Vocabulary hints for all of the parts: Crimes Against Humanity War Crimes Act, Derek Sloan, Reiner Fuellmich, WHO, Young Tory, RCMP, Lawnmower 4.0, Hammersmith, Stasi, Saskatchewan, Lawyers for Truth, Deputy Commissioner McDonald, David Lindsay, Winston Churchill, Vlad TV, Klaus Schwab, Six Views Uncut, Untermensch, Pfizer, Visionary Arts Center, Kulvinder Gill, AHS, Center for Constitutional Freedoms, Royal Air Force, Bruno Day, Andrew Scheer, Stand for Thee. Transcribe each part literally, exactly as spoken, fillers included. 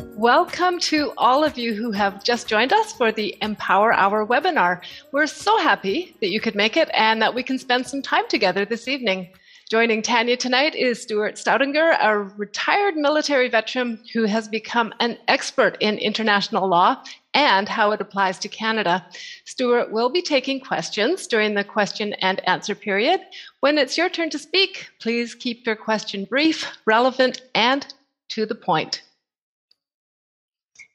Welcome to all of you who have just joined us for the Empower Hour webinar. We're so happy that you could make it and that we can spend some time together this evening. Joining Tanya tonight is Stuart Staudinger, a retired military veteran who has become an expert in international law and how it applies to Canada. Stuart will be taking questions during the question and answer period. When it's your turn to speak, please keep your question brief, relevant, and to the point.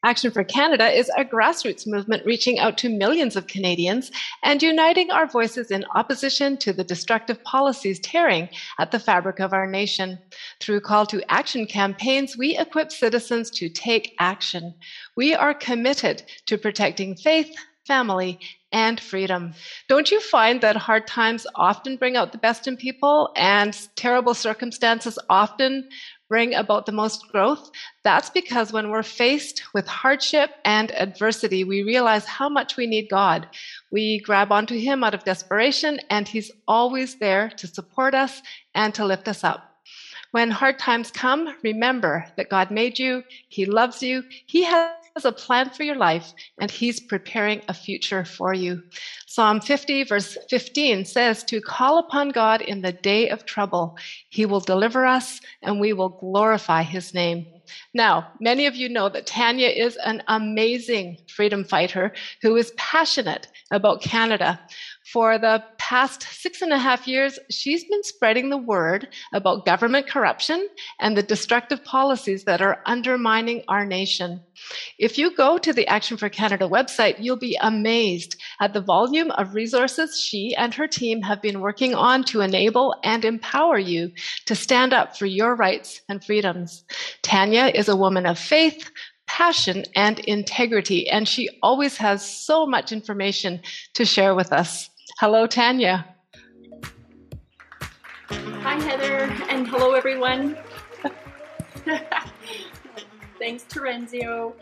Action for Canada is a grassroots movement reaching out to millions of Canadians and uniting our voices in opposition to the destructive policies tearing at the fabric of our nation. Through call to action campaigns, we equip citizens to take action. We are committed to protecting faith, family, and freedom. Don't you find that hard times often bring out the best in people and terrible circumstances often bring about the most growth? That's because when we're faced with hardship and adversity, we realize how much we need God. We grab onto him out of desperation, and he's always there to support us and to lift us up. When hard times come, remember that God made you, he loves you, he has a plan for your life, and he's preparing a future for you. Psalm fifty, verse fifteen says to call upon God in the day of trouble. He will deliver us, and we will glorify his name. Now, many of you know that Tanya is an amazing freedom fighter who is passionate about Canada. For the past six and a half years, she's been spreading the word about government corruption and the destructive policies that are undermining our nation. If you go to the Action for Canada website, you'll be amazed at the volume of resources she and her team have been working on to enable and empower you to stand up for your rights and freedoms. Tanya is a woman of faith, passion, and integrity, and she always has so much information to share with us. Hello, Tanya. Hi, Heather, and hello, everyone. Thanks, Terenzio,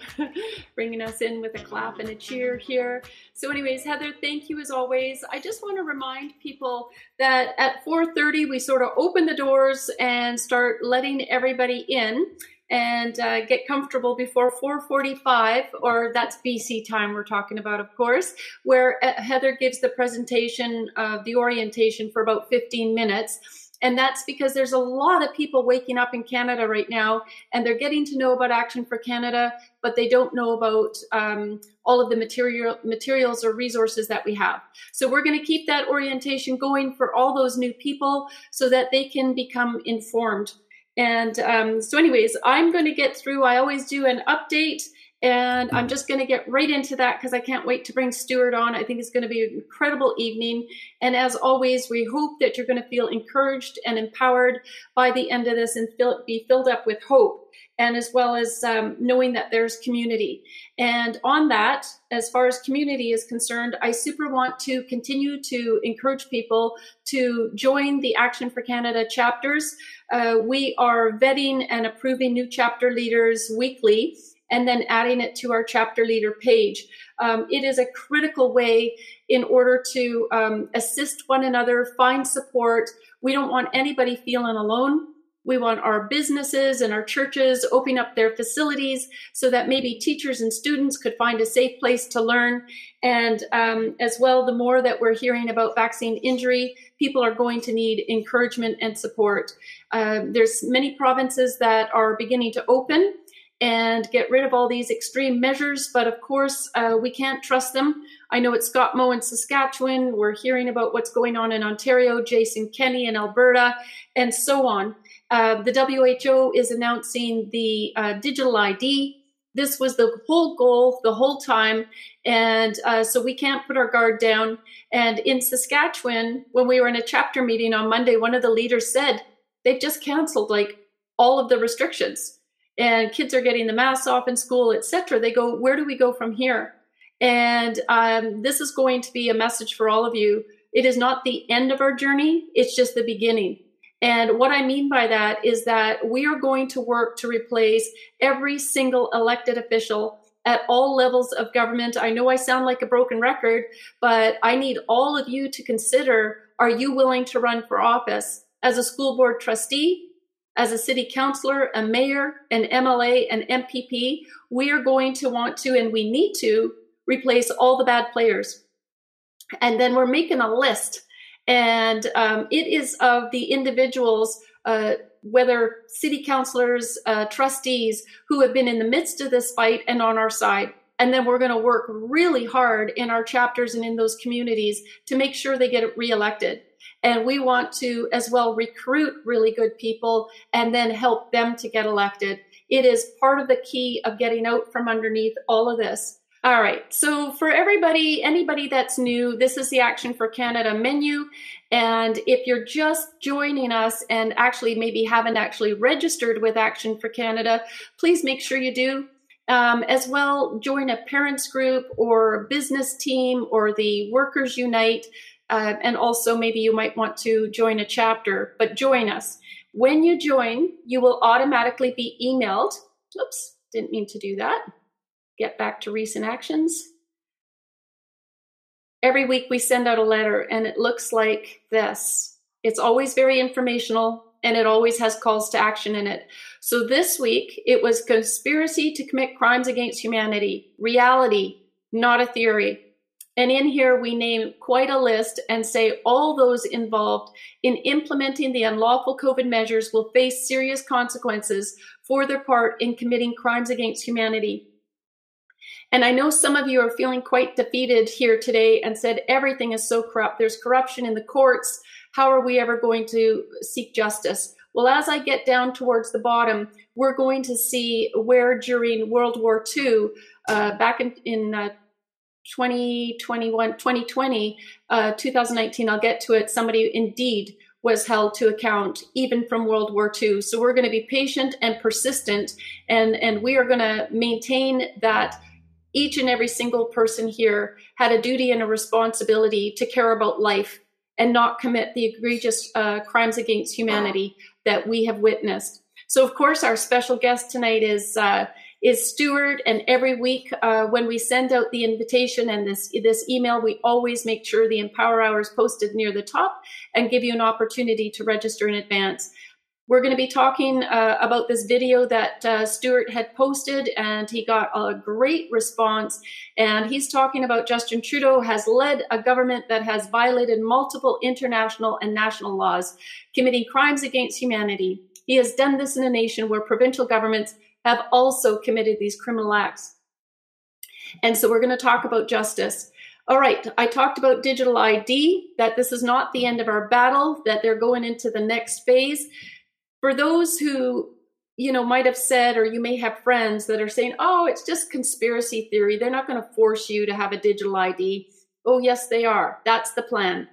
bringing us in with a clap and a cheer here. So anyways, Heather, thank you as always. I just want to remind people that at four thirty, we sort of open the doors and start letting everybody in and uh, get comfortable before four forty-five, or that's B C time we're talking about, of course, where Heather gives the presentation of the orientation for about fifteen minutes. And that's because there's a lot of people waking up in Canada right now, and they're getting to know about Action for Canada, but they don't know about um, all of the material, materials or resources that we have. So we're going to keep that orientation going for all those new people so that they can become informed. And um, so anyways, I'm going to get through, I always do an update, and I'm just going to get right into that because I can't wait to bring Stuart on. I think it's going to be an incredible evening. And as always, we hope that you're going to feel encouraged and empowered by the end of this and feel, be filled up with hope, and as well as um, knowing that there's community. And on that, as far as community is concerned, I super want to continue to encourage people to join the Action for Canada chapters. Uh, we are vetting and approving new chapter leaders weekly, and then adding it to our chapter leader page. Um, it is a critical way in order to um, assist one another, find support. We don't want anybody feeling alone. We want our businesses and our churches opening up their facilities so that maybe teachers and students could find a safe place to learn. And um, as well, the more that we're hearing about vaccine injury, people are going to need encouragement and support. Uh, there's many provinces that are beginning to open and get rid of all these extreme measures, but of course, uh, we can't trust them. I know it's Scott Moe in Saskatchewan, we're hearing about what's going on in Ontario, Jason Kenney in Alberta, and so on. Uh, the W H O is announcing the uh, digital I D. This was the whole goal the whole time, and uh, so we can't put our guard down. And in Saskatchewan, when we were in a chapter meeting on Monday, one of the leaders said, they've just canceled like all of the restrictions. And kids are getting the masks off in school, et cetera. They go, where do we go from here? And um, this is going to be a message for all of you. It is not the end of our journey. It's just the beginning. And what I mean by that is that we are going to work to replace every single elected official at all levels of government. I know I sound like a broken record, but I need all of you to consider, are you willing to run for office as a school board trustee, as a city councillor, a mayor, an M L A, an M P P, we are going to want to, and we need to, replace all the bad players. And then we're making a list. And um, it is of the individuals, uh, whether city councillors, uh, trustees, who have been in the midst of this fight and on our side. And then we're going to work really hard in our chapters and in those communities to make sure they get reelected. And we want to as well recruit really good people and then help them to get elected. It is part of the key of getting out from underneath all of this. All right. So for everybody, anybody that's new, this is the Action for Canada menu. And if you're just joining us and actually maybe haven't actually registered with Action for Canada, please make sure you do. Um, as well, join a parents group or a business team or the Workers Unite. Uh, and also maybe you might want to join a chapter, but join us. When you join, you will automatically be emailed. Oops, didn't mean to do that. Get back to recent actions. Every week we send out a letter and it looks like this. It's always very informational and it always has calls to action in it. So this week it was conspiracy to commit crimes against humanity, reality, not a theory. And in here, we name quite a list and say all those involved in implementing the unlawful COVID measures will face serious consequences for their part in committing crimes against humanity. And I know some of you are feeling quite defeated here today and said everything is so corrupt. There's corruption in the courts. How are we ever going to seek justice? Well, as I get down towards the bottom, we're going to see where during World War Two, uh, back in, in uh, twenty twenty-one, twenty twenty, uh, two thousand nineteen, I'll get to it. Somebody indeed was held to account even from World War Two. So we're going to be patient and persistent, and, and we are going to maintain that each and every single person here had a duty and a responsibility to care about life and not commit the egregious uh, crimes against humanity that we have witnessed. So, of course, our special guest tonight is uh, is Stuart, and every week uh, when we send out the invitation and this, this email, we always make sure the Empower Hour is posted near the top and give you an opportunity to register in advance. We're going to be talking uh, about this video that uh, Stuart had posted, and he got a great response. And he's talking about Justin Trudeau has led a government that has violated multiple international and national laws, committing crimes against humanity. He has done this in a nation where provincial governments have also committed these criminal acts. And so we're going to talk about justice. All right, I talked about digital I D, that this is not the end of our battle, that they're going into the next phase. For those who, you know, might have said, or you may have friends that are saying, oh, it's just conspiracy theory. They're not going to force you to have a digital I D. Oh, yes, they are. That's the plan.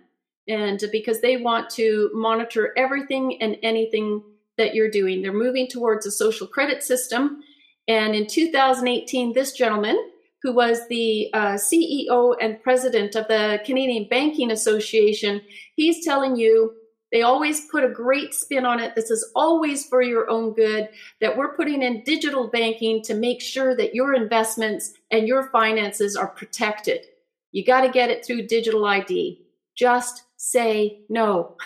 And because they want to monitor everything and anything that you're doing. They're moving towards a social credit system. And in two thousand eighteen, this gentleman, who was the uh, C E O and president of the Canadian Banking Association, he's telling you, they always put a great spin on it. This is always for your own good, that we're putting in digital banking to make sure that your investments and your finances are protected. You got to get it through digital I D. Just say no.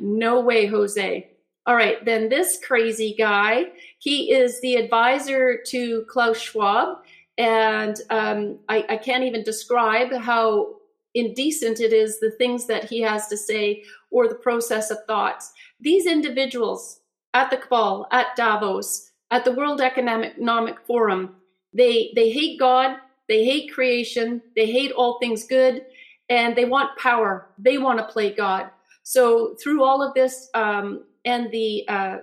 No way, Jose. All right, then this crazy guy, he is the advisor to Klaus Schwab. And um, I, I can't even describe how indecent it is, the things that he has to say or the process of thoughts. These individuals at the cabal, at Davos, at the World Economic Forum, they, they hate God, they hate creation, they hate all things good, and they want power. They want to play God. So through all of this, um, and the uh,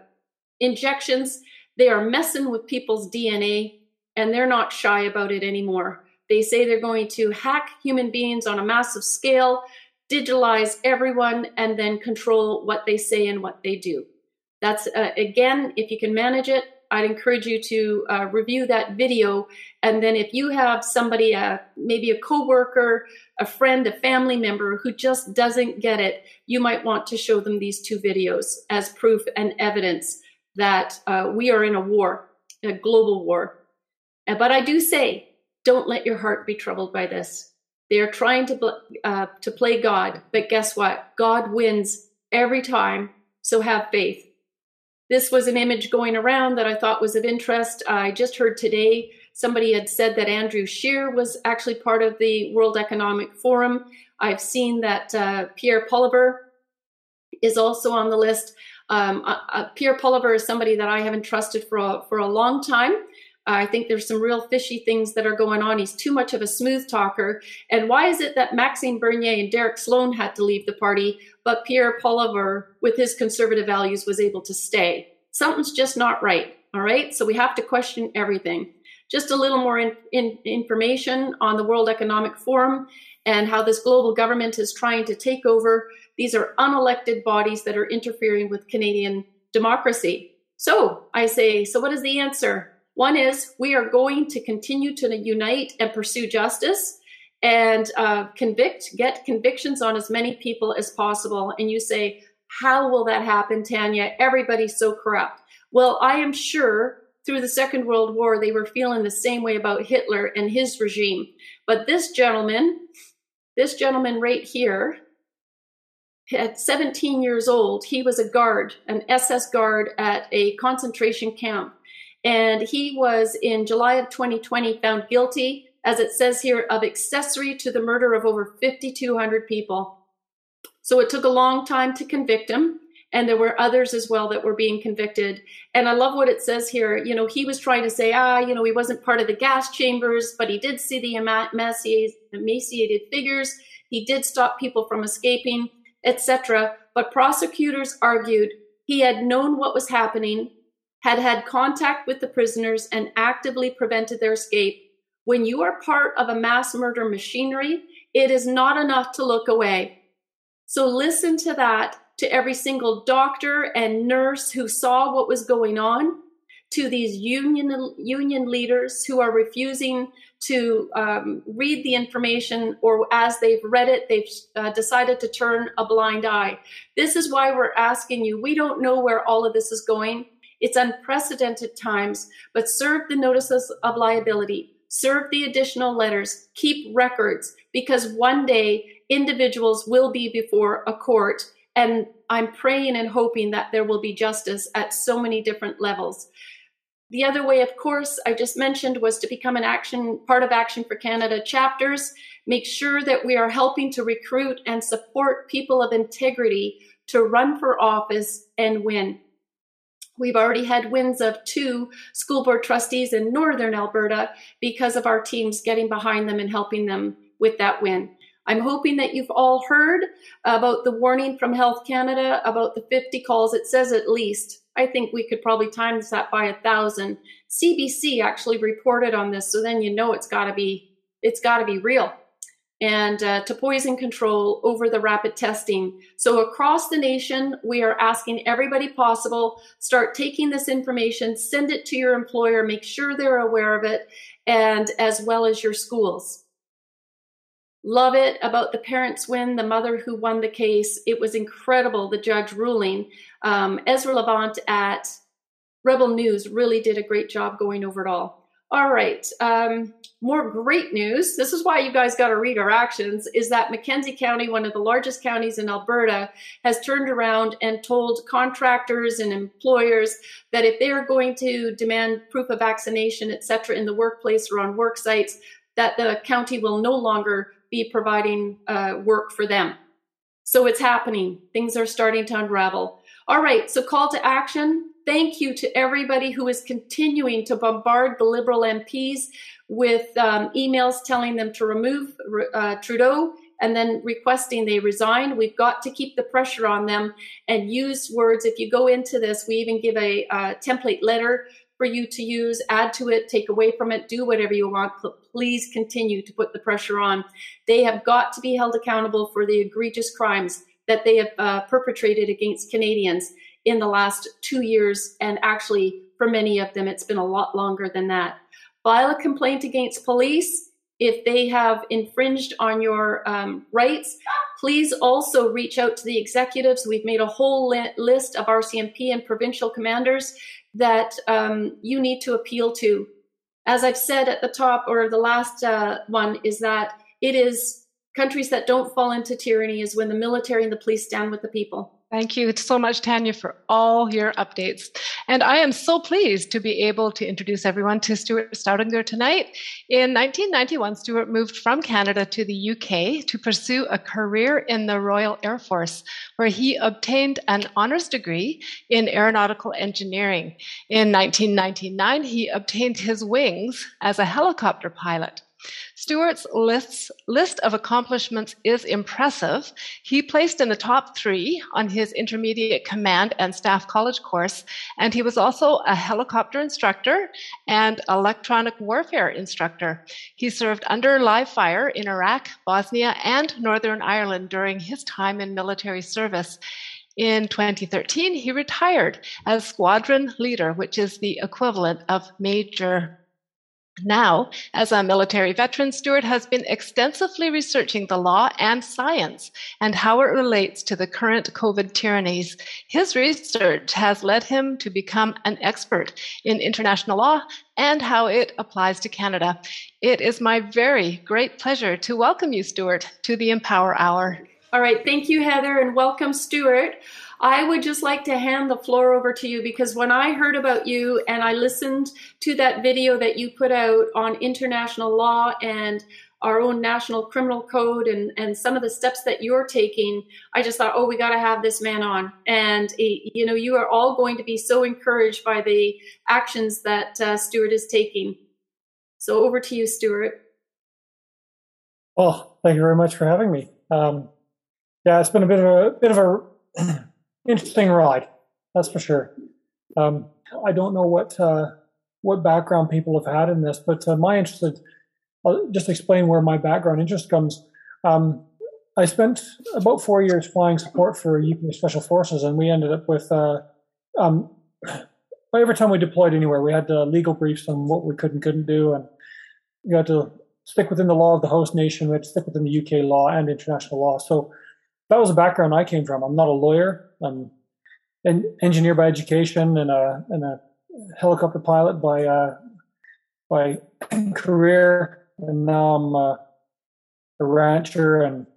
injections, they are messing with people's D N A, and they're not shy about it anymore. They say they're going to hack human beings on a massive scale, digitalize everyone, and then control what they say and what they do. That's, uh, again, if you can manage it, I'd encourage you to uh, review that video. And then if you have somebody, uh, maybe a coworker, a friend, a family member who just doesn't get it, you might want to show them these two videos as proof and evidence that uh, we are in a war, a global war. But I do say, don't let your heart be troubled by this. They are trying to, uh, to play God, but guess what? God wins every time, so have faith. This was an image going around that I thought was of interest. I just heard today somebody had said that Andrew Scheer was actually part of the World Economic Forum. I've seen that uh, Pierre Poilievre is also on the list. Um, uh, Pierre Poilievre is somebody that I haven't trusted for a, for a long time. I think there's some real fishy things that are going on. He's too much of a smooth talker. And why is it that Maxime Bernier and Derek Sloan had to leave the party, but Pierre Poilievre, with his conservative values, was able to stay? Something's just not right, all right? So we have to question everything. Just a little more in, in, information on the World Economic Forum and how this global government is trying to take over. These are unelected bodies that are interfering with Canadian democracy. So I say, so what is the answer? One is we are going to continue to unite and pursue justice and uh, convict, get convictions on as many people as possible. And you say, how will that happen, Tanya? Everybody's so corrupt. Well, I am sure through the Second World War, they were feeling the same way about Hitler and his regime. But this gentleman, this gentleman right here, at seventeen years old, he was a guard, an S S guard at a concentration camp. And he was, in July of twenty twenty, found guilty, as it says here, of accessory to the murder of over fifty-two hundred people. So it took a long time to convict him. And there were others as well that were being convicted. And I love what it says here. You know, he was trying to say, ah, you know, he wasn't part of the gas chambers, but he did see the emaciated figures. He did stop people from escaping, et cetera. But prosecutors argued he had known what was happening, had had contact with the prisoners, and actively prevented their escape. When you are part of a mass murder machinery, it is not enough to look away. So listen to that, to every single doctor and nurse who saw what was going on, to these union union leaders who are refusing to um, read the information, or as they've read it, they've uh, decided to turn a blind eye. This is why we're asking you. We don't know where all of this is going. It's unprecedented times, but serve the notices of liability, serve the additional letters, keep records, because one day individuals will be before a court. And I'm praying and hoping that there will be justice at so many different levels. The other way, of course, I just mentioned, was to become an action, part of Action for Canada chapters. Make sure that we are helping to recruit and support people of integrity to run for office and win. We've already had wins of two school board trustees in Northern Alberta because of our teams getting behind them and helping them with that win. I'm hoping that you've all heard about the warning from Health Canada about the fifty calls. It says at least. I think we could probably times that by a thousand. C B C actually reported on this, so then you know it's got to be it's got to be real. And uh, to poison control over the rapid testing. So across the nation, we are asking everybody possible, start taking this information, send it to your employer, make sure they're aware of it, and as well as your schools. Love it about the parents win, the mother who won the case. It was incredible, the judge ruling. Um, Ezra Levant at Rebel News really did a great job going over it all. All right, um, more great news. This is why you guys got to read our actions, is that Mackenzie County, one of the largest counties in Alberta, has turned around and told contractors and employers that if they are going to demand proof of vaccination, et cetera, in the workplace or on work sites, that the county will no longer be providing uh, work for them. So it's happening. Things are starting to unravel. All right, so call to action. Thank you to everybody who is continuing to bombard the Liberal M Ps with um, emails telling them to remove uh, Trudeau and then requesting they resign. We've got to keep the pressure on them and use words. If you go into this, we even give a uh, template letter for you to use, add to it, take away from it, do whatever you want. Please continue to put the pressure on. They have got to be held accountable for the egregious crimes that they have uh, perpetrated against Canadians in the last two years, and actually for many of them, it's been a lot longer than that. File a complaint against police if they have infringed on your um, rights. Please also reach out to the executives. We've made a whole li- list of R C M P and provincial commanders that um, you need to appeal to. As I've said at the top, or the last uh, one, is that it is countries that don't fall into tyranny is when the military and the police stand with the people. Thank you so much, Tanya, for all your updates. And I am so pleased to be able to introduce everyone to Stuart Staudinger tonight. In nineteen ninety-one, Stuart moved from Canada to the U K to pursue a career in the Royal Air Force, where he obtained an honours degree in aeronautical engineering. In nineteen ninety-nine, he obtained his wings as a helicopter pilot. Stuart's lists, list of accomplishments is impressive. He placed in the top three on his intermediate command and staff college course, and he was also a helicopter instructor and electronic warfare instructor. He served under live fire in Iraq, Bosnia, and Northern Ireland during his time in military service. In twenty thirteen, he retired as squadron leader, which is the equivalent of major. Now, as a military veteran, Stuart has been extensively researching the law and science and how it relates to the current COVID tyrannies. His research has led him to become an expert in international law and how it applies to Canada. It is my very great pleasure to welcome you, Stuart, to the Empower Hour. All right. Thank you, Heather, and welcome, Stuart. I would just like to hand the floor over to you, because when I heard about you and I listened to that video that you put out on international law and our own national criminal code and, and some of the steps that you're taking, I just thought, oh, we got to have this man on. And, you know, you are all going to be so encouraged by the actions that uh, Stuart is taking. So over to you, Stuart. Well, thank you very much for having me. Um, yeah, it's been a bit of a bit of a interesting ride, that's for sure. Um, I don't know what uh, what background people have had in this, but uh, my interest, I'll just explain where my background interest comes. Um, I spent about four years flying support for U K Special Forces, and we ended up with, uh, um, every time we deployed anywhere, we had uh, legal briefs on what we could and couldn't do, and you had to stick within the law of the host nation, we had to stick within the U K law and international law. So that was the background I came from. I'm not a lawyer. I'm an engineer by education and a, and a helicopter pilot by uh, by career, and now I'm a, a rancher and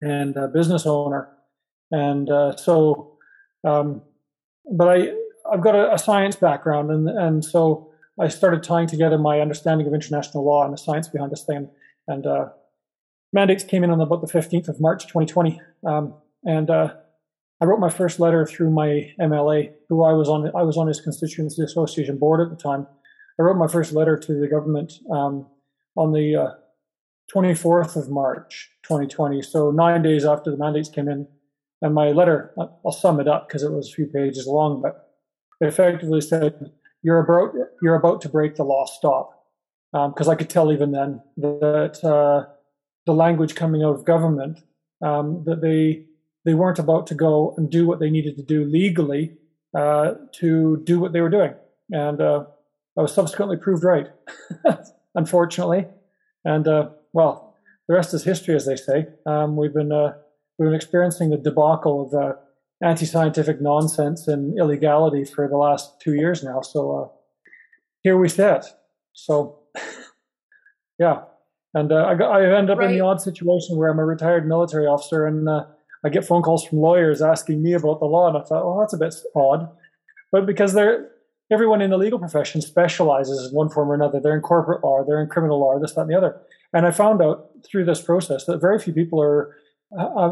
and a business owner. And uh, so, um, but I I've got a, a science background, and and so I started tying together my understanding of international law and the science behind this thing, and. Uh, Mandates came in on about the fifteenth of March, twenty twenty, um, and uh, I wrote my first letter through my M L A, who I was on. I was on his constituency association board at the time. I wrote my first letter to the government um, on the uh, twenty-fourth of March, twenty twenty, so nine days after the mandates came in. And my letter, I'll sum it up because it was a few pages long, but it effectively said, "You're about you're about to break the law. Stop," because um, I could tell even then that. Uh, the language coming out of government, um, that they they weren't about to go and do what they needed to do legally uh, to do what they were doing. And uh, I was subsequently proved right, unfortunately. And, uh, well, the rest is history, as they say. Um, we've been uh, we've been experiencing the debacle of uh, anti-scientific nonsense and illegality for the last two years now. So uh, here we sit. So, yeah. And uh, I, got, I end up right. in the odd situation where I'm a retired military officer, and uh, I get phone calls from lawyers asking me about the law. And I thought, well, that's a bit odd. But because they're, everyone in the legal profession specializes in one form or another. They're in corporate law, they're in criminal law, this, that, and the other. And I found out through this process that very few people are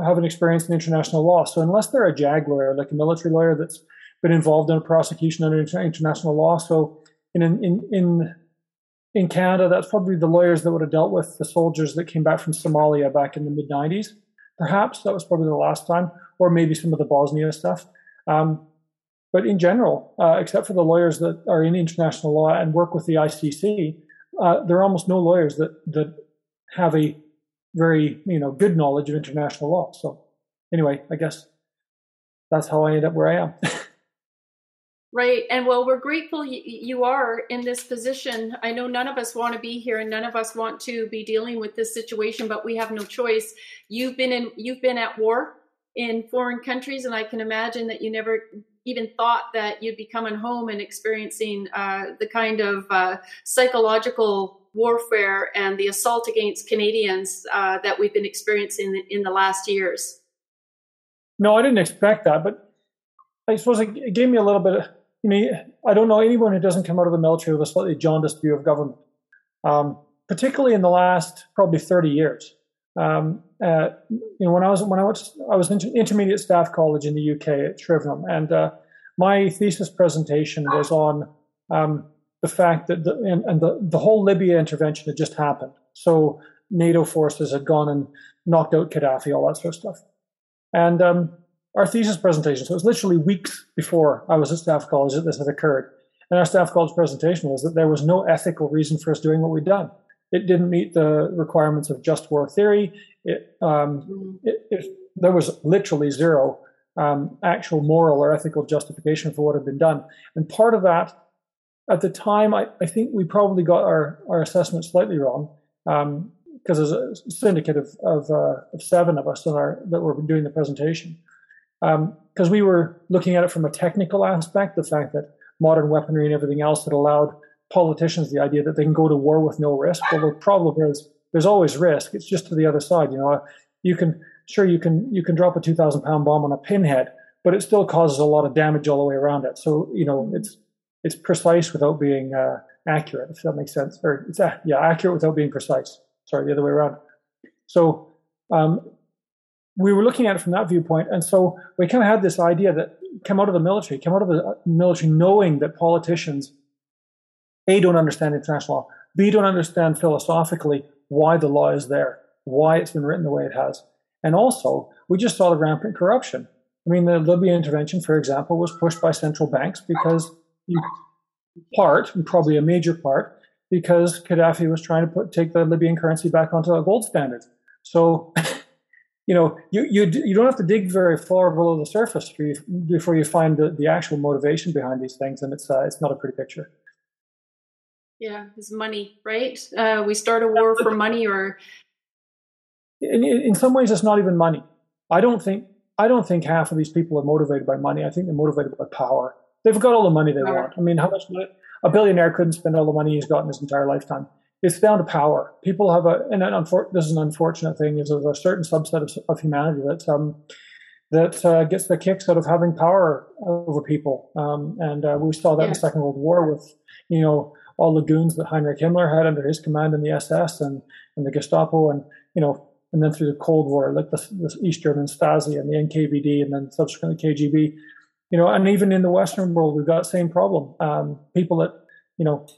have an experience in international law. So unless they're a JAG lawyer, like a military lawyer that's been involved in a prosecution under international law, so in in in In Canada, that's probably the lawyers that would have dealt with the soldiers that came back from Somalia back in the mid nineties. Perhaps that was probably the last time, or maybe some of the Bosnia stuff. Um, but in general, uh, except for the lawyers that are in international law and work with the I C C, uh, there are almost no lawyers that that have a very you know good knowledge of international law. So anyway, I guess that's how I ended up where I am. Right. And well, we're grateful you are in this position. I know none of us want to be here and none of us want to be dealing with this situation, but we have no choice. You've been in, you've been at war in foreign countries, and I can imagine that you never even thought that you'd be coming home and experiencing uh, the kind of uh, psychological warfare and the assault against Canadians uh, that we've been experiencing in the last years. No, I didn't expect that, but I suppose it gave me a little bit of, you know, I don't know anyone who doesn't come out of the military with a slightly jaundiced view of government, um, particularly in the last probably thirty years. Um, uh, you know, when I was when I was I was in intermediate staff college in the U K at Shrivenham, and uh, my thesis presentation was on um, the fact that the, and, and the the whole Libya intervention had just happened. So NATO forces had gone and knocked out Gaddafi, all that sort of stuff. And um, our thesis presentation, so it was literally weeks before I was at staff college that this had occurred. And our staff college presentation was that there was no ethical reason for us doing what we'd done. It didn't meet the requirements of just war theory. It, um, it, it, there was literally zero um, actual moral or ethical justification for what had been done. And part of that, at the time, I, I think we probably got our, our assessment slightly wrong. Um, because there's a syndicate of of, uh, of seven of us that are that were doing the presentation, because um, we were looking at it from a technical aspect, the fact that modern weaponry and everything else that allowed politicians the idea that they can go to war with no risk. Well, the problem is there's always risk. It's just to the other side. You know, you can sure you can you can drop a two thousand pound bomb on a pinhead, but it still causes a lot of damage all the way around it. So you know, it's it's precise without being uh, accurate, if that makes sense. Or it's uh, yeah, accurate without being precise. Sorry, the other way around. So um, we were looking at it from that viewpoint. And so we kind of had this idea that come out of the military, come out of the military knowing that politicians, A, don't understand international law, B, don't understand philosophically why the law is there, why it's been written the way it has. And also, we just saw the rampant corruption. I mean, the Libya intervention, for example, was pushed by central banks because in part, and probably a major part, because Gaddafi was trying to put take the Libyan currency back onto the gold standard. So, you know, you you you don't have to dig very far below the surface before you find the, the actual motivation behind these things, and it's uh, it's not a pretty picture. Yeah, it's money, right? Uh, we start a war for money, or in, in some ways, it's not even money. I don't think I don't think half of these people are motivated by money. I think they're motivated by power. They've got all the money they power. want. I mean, how much money? A billionaire couldn't spend all the money he's got in his entire lifetime. It's down to power. People have a, and an unfor- this is an unfortunate thing, is there's a certain subset of, of humanity that um, that uh, gets the kicks out of having power over people. Um, and uh, we saw that yeah. in the Second World War with, you know, all the goons that Heinrich Himmler had under his command in the S S and, and the Gestapo, and, you know, and then through the Cold War, like the, the East German Stasi and the N K V D and then subsequently K G B. You know, and even in the Western world, we've got the same problem. Um, people that, you know,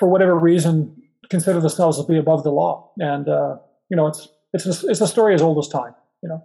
for whatever reason, consider themselves to be above the law, and uh, you know, it's it's a, it's a story as old as time. You know.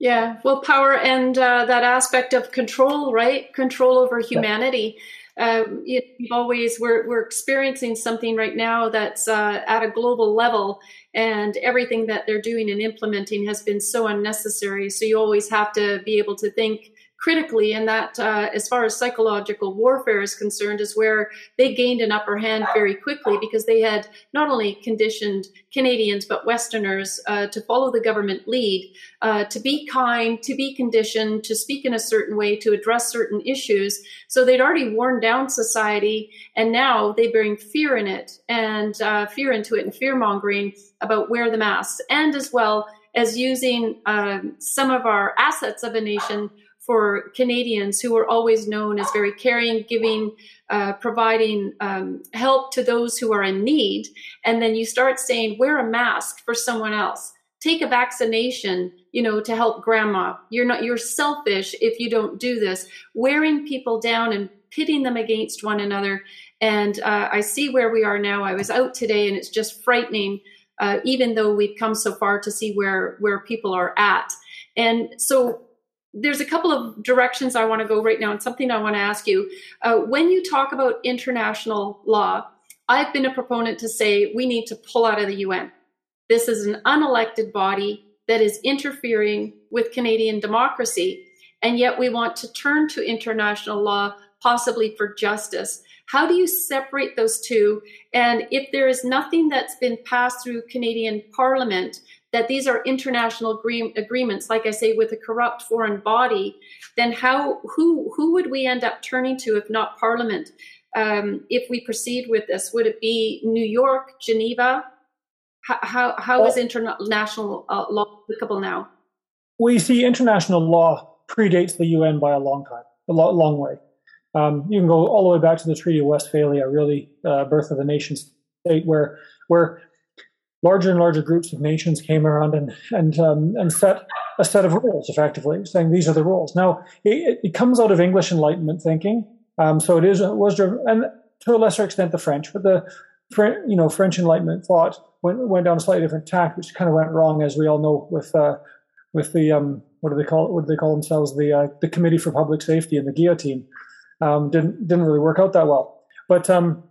Yeah, well, power and uh, that aspect of control, right? Control over humanity. Yeah. Uh, it, always, we're we're experiencing something right now that's uh, at a global level, and everything that they're doing and implementing has been so unnecessary. So you always have to be able to think critically, and that uh, as far as psychological warfare is concerned, is where they gained an upper hand very quickly, because they had not only conditioned Canadians but Westerners uh, to follow the government lead, uh, to be kind, to be conditioned, to speak in a certain way, to address certain issues. So they'd already worn down society, and now they bring fear in it and uh, fear into it and fear-mongering about wear the masks, and as well as using um, some of our assets of a nation for Canadians who were always known as very caring, giving, uh, providing um, help to those who are in need. And then you start saying, wear a mask for someone else. Take a vaccination, you know, to help grandma. You're not, you're selfish if you don't do this. Wearing people down and pitting them against one another. And uh, I see where we are now. I was out today and it's just frightening, uh, even though we've come so far, to see where, where people are at. And so there's a couple of directions I want to go right now, and something I want to ask you. Uh, when you talk about international law, I've been a proponent to say we need to pull out of the U N. This is an unelected body that is interfering with Canadian democracy, and yet we want to turn to international law, possibly for justice. How do you separate those two? And if there is nothing that's been passed through Canadian Parliament, that these are international agree- agreements, like I say, with a corrupt foreign body, then how who who would we end up turning to if not Parliament? Um, if we proceed with this, would it be New York, Geneva? How how, how well, is international uh, law applicable now? we see international law predates the U N by a long time, a lo- long way. Um, you can go all the way back to the Treaty of Westphalia, really, uh, birth of the nation state, where where larger and larger groups of nations came around and and um, and set a set of rules, effectively saying these are the rules. Now it, it comes out of English Enlightenment thinking, um, so it is it was and to a lesser extent the French, but the you know French Enlightenment thought went went down a slightly different tack, which kind of went wrong, as we all know, with uh, with the um, what do they call what do they call themselves the uh, the Committee for Public Safety and the guillotine. Um, didn't didn't really work out that well, but um,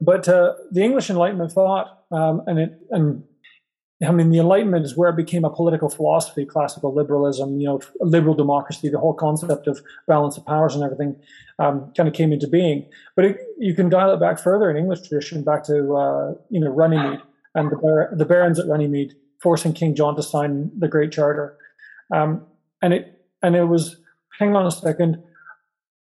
but uh, the English Enlightenment thought, um, and it and I mean the Enlightenment is where it became a political philosophy, classical liberalism, you know, liberal democracy, the whole concept of balance of powers and everything, um, kind of came into being. But it, you can dial it back further in English tradition, back to uh, you know Runnymede and the bar- the barons at Runnymede forcing King John to sign the Great Charter, um, and it and it was hang on a second.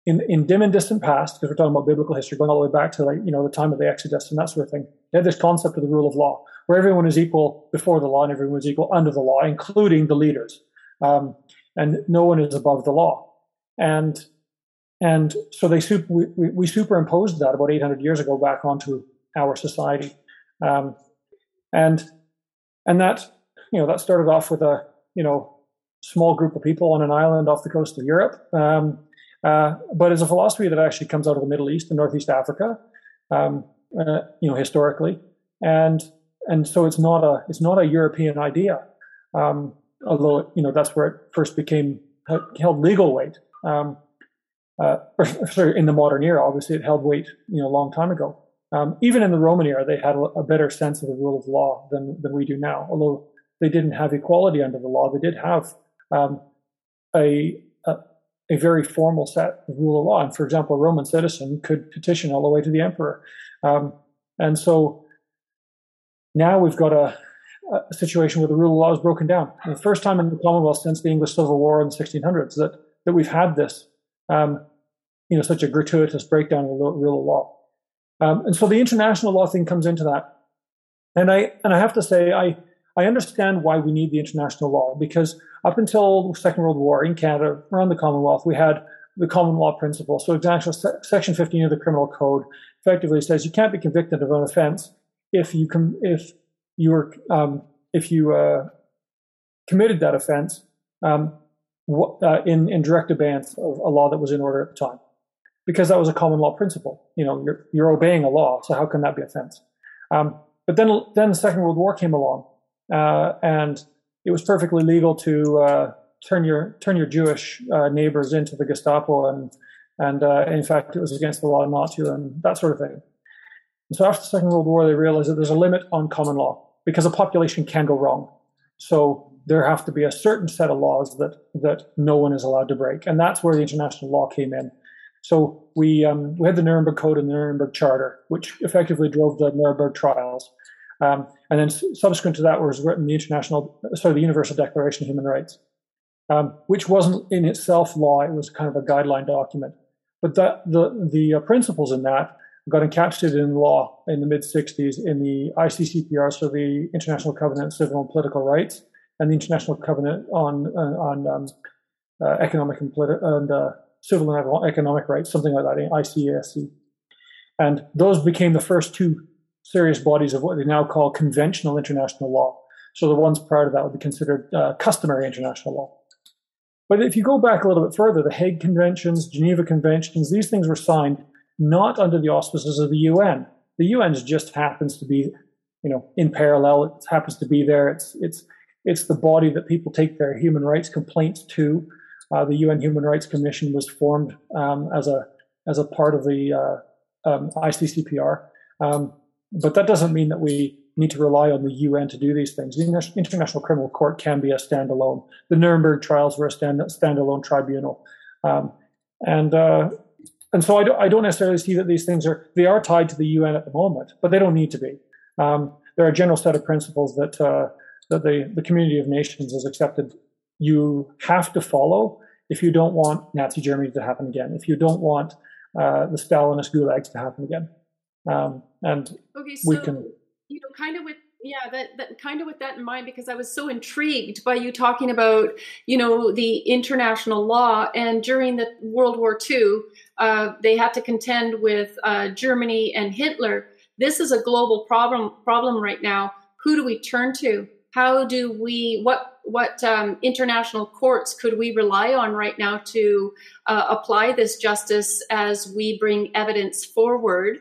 In, in dim and distant past, because we're talking about biblical history, going all the way back to like you know the time of the Exodus and that sort of thing, they had this concept of the rule of law, where everyone is equal before the law and everyone is equal under the law, including the leaders, um, and no one is above the law. And and so they we, we, we superimposed that about eight hundred years ago back onto our society, um, and and that you know that started off with a you know small group of people on an island off the coast of Europe. Um, Uh, but it's a philosophy that actually comes out of the Middle East and Northeast Africa, um, uh, you know, historically, and and so it's not a it's not a European idea, um, although you know that's where it first became held legal weight. Um, uh, or, sorry, in the modern era, obviously it held weight, you know, a long time ago. Um, even in the Roman era, they had a, a better sense of the rule of law than than we do now. Although they didn't have equality under the law, they did have um, a a very formal set of rule of law. And for example, a Roman citizen could petition all the way to the emperor. Um, and so now we've got a, a situation where the rule of law is broken down. And the first time in the Commonwealth since the English Civil War in the sixteen hundreds that, that we've had this, um, you know, such a gratuitous breakdown of the rule of law. Um, and so the international law thing comes into that. And I, and I have to say, I, I understand why we need the international law, because up until the Second World War in Canada, around the Commonwealth, we had the common law principle. So exactly, Section fifteen of the Criminal Code effectively says you can't be convicted of an offense if you com- if you were um, if you uh, committed that offense um, w- uh, in in direct abeyance of a law that was in order at the time, because that was a common law principle. You know, you're you're obeying a law, so how can that be offense? Um, but then then the Second World War came along. Uh, and it was perfectly legal to uh, turn your turn your Jewish uh, neighbors into the Gestapo, and and uh, in fact, it was against the law not to, and that sort of thing. And so after the Second World War, they realized that there's a limit on common law because a population can go wrong. So there have to be a certain set of laws that that no one is allowed to break, and that's where the international law came in. So we um, we had the Nuremberg Code and the Nuremberg Charter, which effectively drove the Nuremberg trials. Um, and then subsequent to that was written the international, sorry, the Universal Declaration of Human Rights, um, which wasn't in itself law; it was kind of a guideline document. But that, the the uh, principles in that got encapsulated in law in the mid sixties in the I C C P R, so the International Covenant on Civil and Political Rights, and the International Covenant on uh, on um, uh, Economic and Political and uh, Civil and Economic Rights, something like that, I C A S C, and those became the first two serious bodies of what they now call conventional international law. So the ones prior to that would be considered uh, customary international law. But if you go back a little bit further, the Hague Conventions, Geneva Conventions, these things were signed not under the auspices of the U N. The U N just happens to be, you know, in parallel. It happens to be there. It's it's it's the body that people take their human rights complaints to. Uh, the U N Human Rights Commission was formed um, as a as a part of the uh, um, I C C P R. Um, But that doesn't mean that we need to rely on the U N to do these things. The International Criminal Court can be a standalone. The Nuremberg trials were a stand, standalone tribunal. Um, and uh, and so I don't, I don't necessarily see that these things are, they are tied to the U N at the moment, but they don't need to be. Um, there are a general set of principles that uh, that the, the community of nations has accepted you have to follow if you don't want Nazi Germany to happen again, if you don't want uh, the Stalinist gulags to happen again. Um, and okay, so, we can, you know, kind of with Yeah, that, that kind of with that in mind, because I was so intrigued by you talking about, you know, the international law. And during the World War Two, uh, they had to contend with uh, Germany and Hitler. This is a global problem problem right now. Who do we turn to? How do we, what what um, international courts could we rely on right now to uh, apply this justice as we bring evidence forward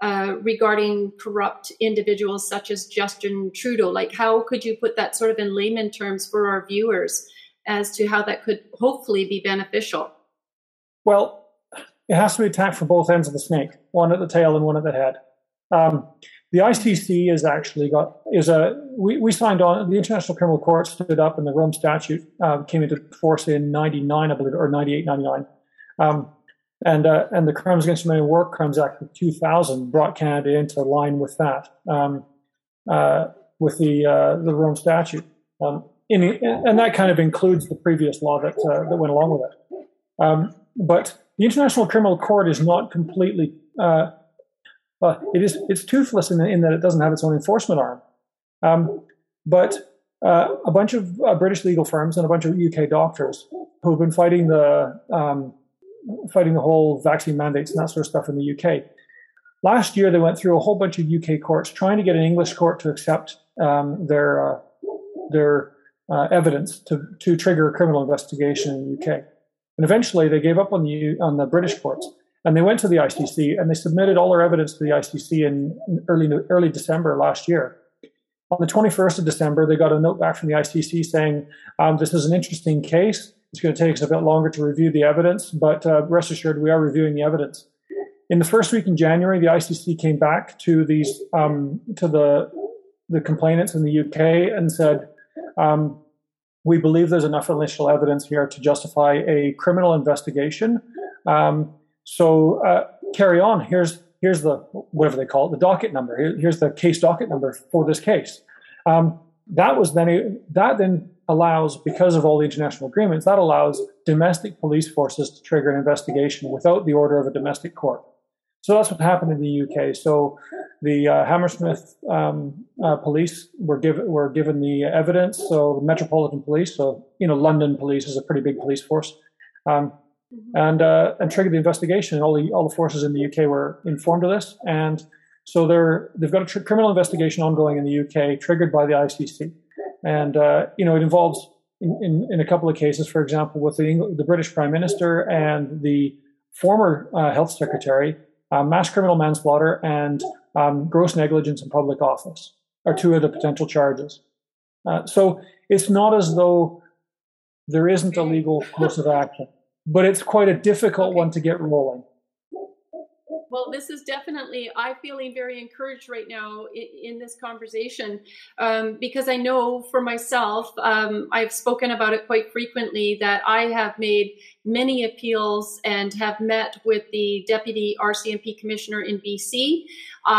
uh, regarding corrupt individuals such as Justin Trudeau? Like, how could you put that sort of in layman terms for our viewers as to how that could hopefully be beneficial? Well, it has to be attacked from both ends of the snake, one at the tail and one at the head. Um, the I C C has actually got, is a, we, we signed on, the International Criminal Court stood up and the Rome Statute uh, came into force in ninety-nine, I believe, or ninety-eight, ninety-nine. Um, and, uh, and the Crimes Against Humanity War Crimes Act of two thousand brought Canada into line with that, um, uh, with the, uh, the Rome Statute. Um, in, and that kind of includes the previous law that, uh, that went along with it. Um, but the International Criminal Court is not completely, uh, Uh, it is, it's toothless in, in that it doesn't have its own enforcement arm. Um, but uh, a bunch of uh, British legal firms and a bunch of U K doctors who have been fighting the um, fighting the whole vaccine mandates and that sort of stuff in the U K. Last year, they went through a whole bunch of U K courts trying to get an English court to accept um, their uh, their uh, evidence to, to trigger a criminal investigation in the U K. And eventually, they gave up on the on the British courts. And they went to the I C C and they submitted all their evidence to the I C C in early early December last year. On the twenty-first of December, they got a note back from the I C C saying, um, this is an interesting case. It's going to take us a bit longer to review the evidence, but uh, rest assured, we are reviewing the evidence. In the first week in January, the I C C came back to these um, to the, the complainants in the U K and said, um, we believe there's enough initial evidence here to justify a criminal investigation. Um So uh, carry on. Here's here's the whatever they call it, the docket number. Here, here's the case docket number for this case. Um, that was then a, that then allows, because of all the international agreements, that allows domestic police forces to trigger an investigation without the order of a domestic court. So that's what happened in the U K. So the uh, Hammersmith um, uh, police were given were given the evidence. So the Metropolitan Police, so you know London police is a pretty big police force. Um, And uh, and triggered the investigation. All the all the forces in the U K were informed of this, and so they're they've got a tr- criminal investigation ongoing in the U K, triggered by the I C C. And uh, you know it involves in, in, in a couple of cases, for example, with the English, the British Prime Minister and the former uh, Health Secretary, uh, mass criminal manslaughter and um, gross negligence in public office are two of the potential charges. Uh, so it's not as though there isn't a legal course of action. But it's quite a difficult okay. one to get rolling. Well, this is definitely, I'm feeling very encouraged right now in, in this conversation, um, because I know for myself, um, I've spoken about it quite frequently, that I have made many appeals and have met with the Deputy R C M P Commissioner in B C.